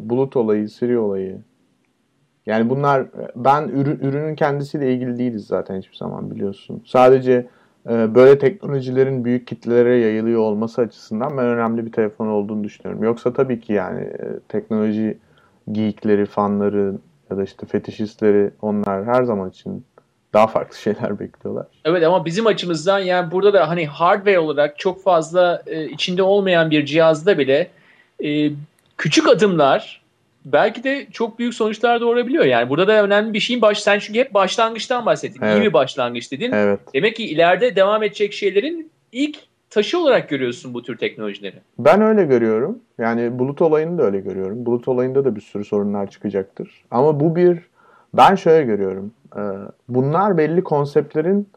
Bulut olayı, Siri olayı. Yani bunlar, ben ürünün kendisiyle ilgili değiliz zaten hiçbir zaman, biliyorsun. Sadece böyle teknolojilerin büyük kitlelere yayılıyor olması açısından ben önemli bir telefon olduğunu düşünüyorum. Yoksa tabii ki yani teknoloji geekleri, fanları ya da işte fetişistleri, onlar her zaman için daha farklı şeyler bekliyorlar. Evet ama bizim açımızdan yani burada da hani hardware olarak çok fazla içinde olmayan bir cihazda bile küçük adımlar belki de çok büyük sonuçlar doğurabiliyor. Yani burada da önemli bir şeyin sen çünkü hep başlangıçtan bahsettin. Evet. İyi bir başlangıç dedin. Evet. Demek ki ileride devam edecek şeylerin ilk taşı olarak görüyorsun bu tür teknolojileri. Ben öyle görüyorum. Yani bulut olayını da öyle görüyorum. Bulut olayında da bir sürü sorunlar çıkacaktır. Ama bu ben şöyle görüyorum. Bunlar belli konseptlerin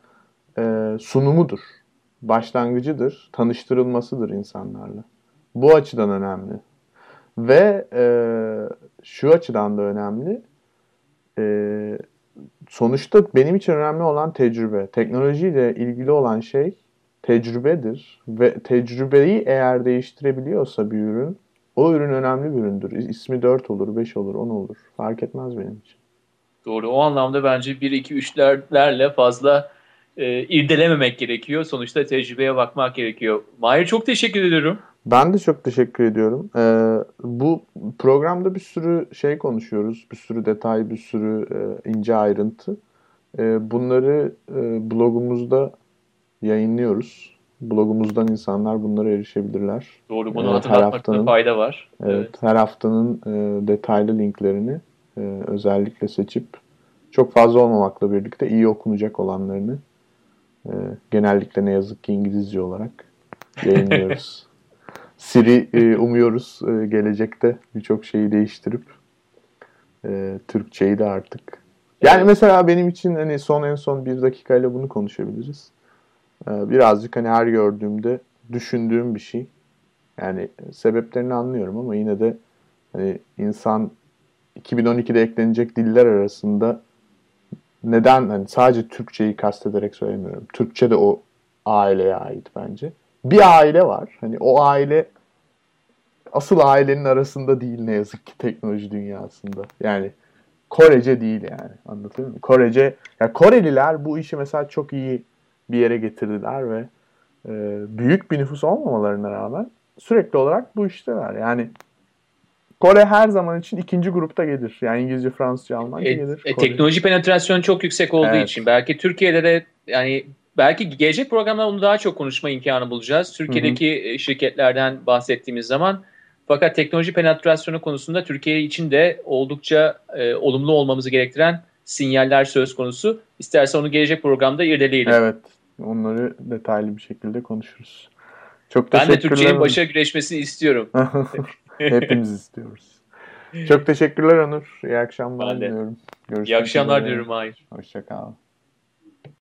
sunumudur. Başlangıcıdır. Tanıştırılmasıdır insanlarla. Bu açıdan önemli. Ve şu açıdan da önemli. sonuçta benim için önemli olan tecrübe. Teknolojiyle ilgili olan şey tecrübedir. Ve tecrübeyi eğer değiştirebiliyorsa bir ürün, o ürün önemli bir üründür. İsmi 4 olur, 5 olur, 10 olur. Fark etmez benim için. Doğru. O anlamda bence 1-2-3'lerle fazla irdelememek gerekiyor. Sonuçta tecrübeye bakmak gerekiyor. Mahir, çok teşekkür ediyorum. Ben de çok teşekkür ediyorum. Bu programda bir sürü şey konuşuyoruz. Bir sürü detay, bir sürü ince ayrıntı. Bunları blogumuzda yayınlıyoruz. Blogumuzdan insanlar bunlara erişebilirler. Doğru, bunu hatırlatmakta fayda var. Evet. Her haftanın detaylı linklerini özellikle seçip çok fazla olmamakla birlikte iyi okunacak olanlarını genellikle ne yazık ki İngilizce olarak yayınlıyoruz. Siri umuyoruz gelecekte birçok şeyi değiştirip Türkçeyi de artık. Yani evet. Mesela benim için hani en son bir dakikayla bunu konuşabiliriz. Birazcık hani her gördüğümde düşündüğüm bir şey. Yani sebeplerini anlıyorum ama yine de hani insan 2012'de eklenecek diller arasında neden hani sadece Türkçeyi kastederek söylemiyorum. Türkçe de o aileye ait bence. Bir aile var. Hani o aile asıl ailenin arasında değil ne yazık ki teknoloji dünyasında. Yani Korece değil yani. Anlatabiliyor muyum? Koreliler bu işi mesela çok iyi bir yere getirdiler ve büyük bir nüfus olmamalarına rağmen sürekli olarak bu işteler. Yani Kore her zaman için ikinci grupta gelir. Yani İngilizce, Fransızca, Almanca gelir. Teknoloji penetrasyonu çok yüksek olduğu için. Belki Türkiye'de de yani belki gelecek programda onu daha çok konuşma imkanı bulacağız. Türkiye'deki şirketlerden bahsettiğimiz zaman. Fakat teknoloji penetrasyonu konusunda Türkiye için de oldukça olumlu olmamızı gerektiren sinyaller söz konusu. İstersen onu gelecek programda irdeleyelim. Evet. Onları detaylı bir şekilde konuşuruz. Çok teşekkürler. Ben de Türkiye'nin başa güreşmesini istiyorum. Hepimiz istiyoruz. Çok teşekkürler Onur. İyi akşamlar diliyorum. İyi akşamlar diyorum. Hayır. Hoşça kal.